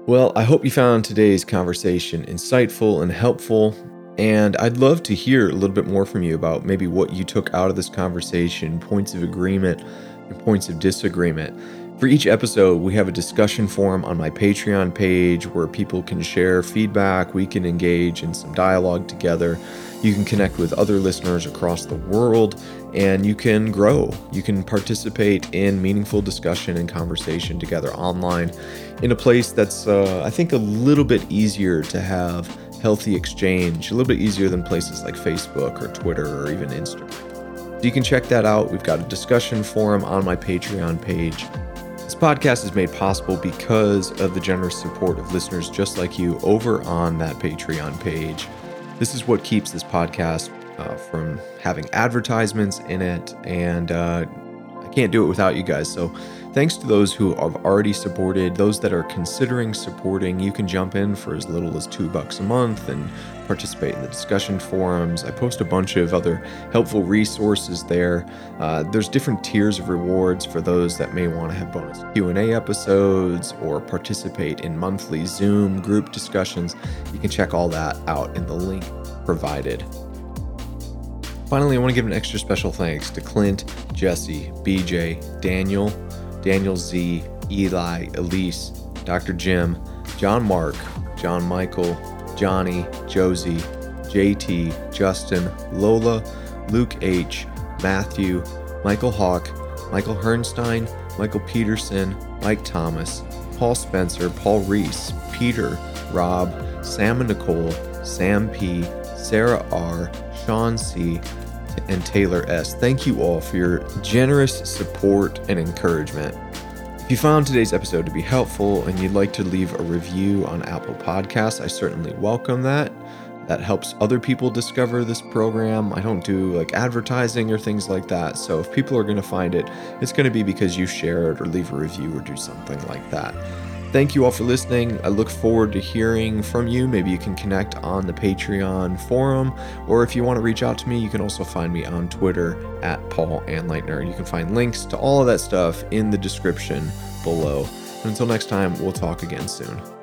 Well, I hope you found today's conversation insightful and helpful. And I'd love to hear a little bit more from you about maybe what you took out of this conversation, points of agreement and points of disagreement. For each episode, we have a discussion forum on my Patreon page where people can share feedback, we can engage in some dialogue together, you can connect with other listeners across the world, and you can grow. You can participate in meaningful discussion and conversation together online in a place that's, uh, I think, a little bit easier to have healthy exchange, a little bit easier than places like Facebook or Twitter or even Instagram. So you can check that out. We've got a discussion forum on my Patreon page. This podcast is made possible because of the generous support of listeners just like you over on that Patreon page. This is what keeps this podcast uh, from having advertisements in it, and uh, I can't do it without you guys. So thanks to those who have already supported, those that are considering supporting. You can jump in for as little as two bucks a month and participate in the discussion forums. I post a bunch of other helpful resources there. Uh, there's different tiers of rewards for those that may want to have bonus Q and A episodes or participate in monthly Zoom group discussions. You can check all that out in the link provided. Finally, I want to give an extra special thanks to Clint, Jesse, B J, Daniel, Daniel Z, Eli, Elise, Doctor Jim, John Mark, John Michael, Johnny, Josie, J T, Justin, Lola, Luke H, Matthew, Michael Hawk, Michael Hernstein, Michael Peterson, Mike Thomas, Paul Spencer, Paul Reese, Peter, Rob, Sam and Nicole, Sam P, Sarah R, Sean C, and Taylor S. Thank you all for your generous support and encouragement. If you found today's episode to be helpful and you'd like to leave a review on Apple Podcasts, I certainly welcome that. That helps other people discover this program. I don't do like advertising or things like that. So if people are going to find it, it's going to be because you share it or leave a review or do something like that. Thank you all for listening. I look forward to hearing from you. Maybe you can connect on the Patreon forum, or if you want to reach out to me, you can also find me on Twitter at Paul Anleitner. You can find links to all of that stuff in the description below. And until next time, we'll talk again soon.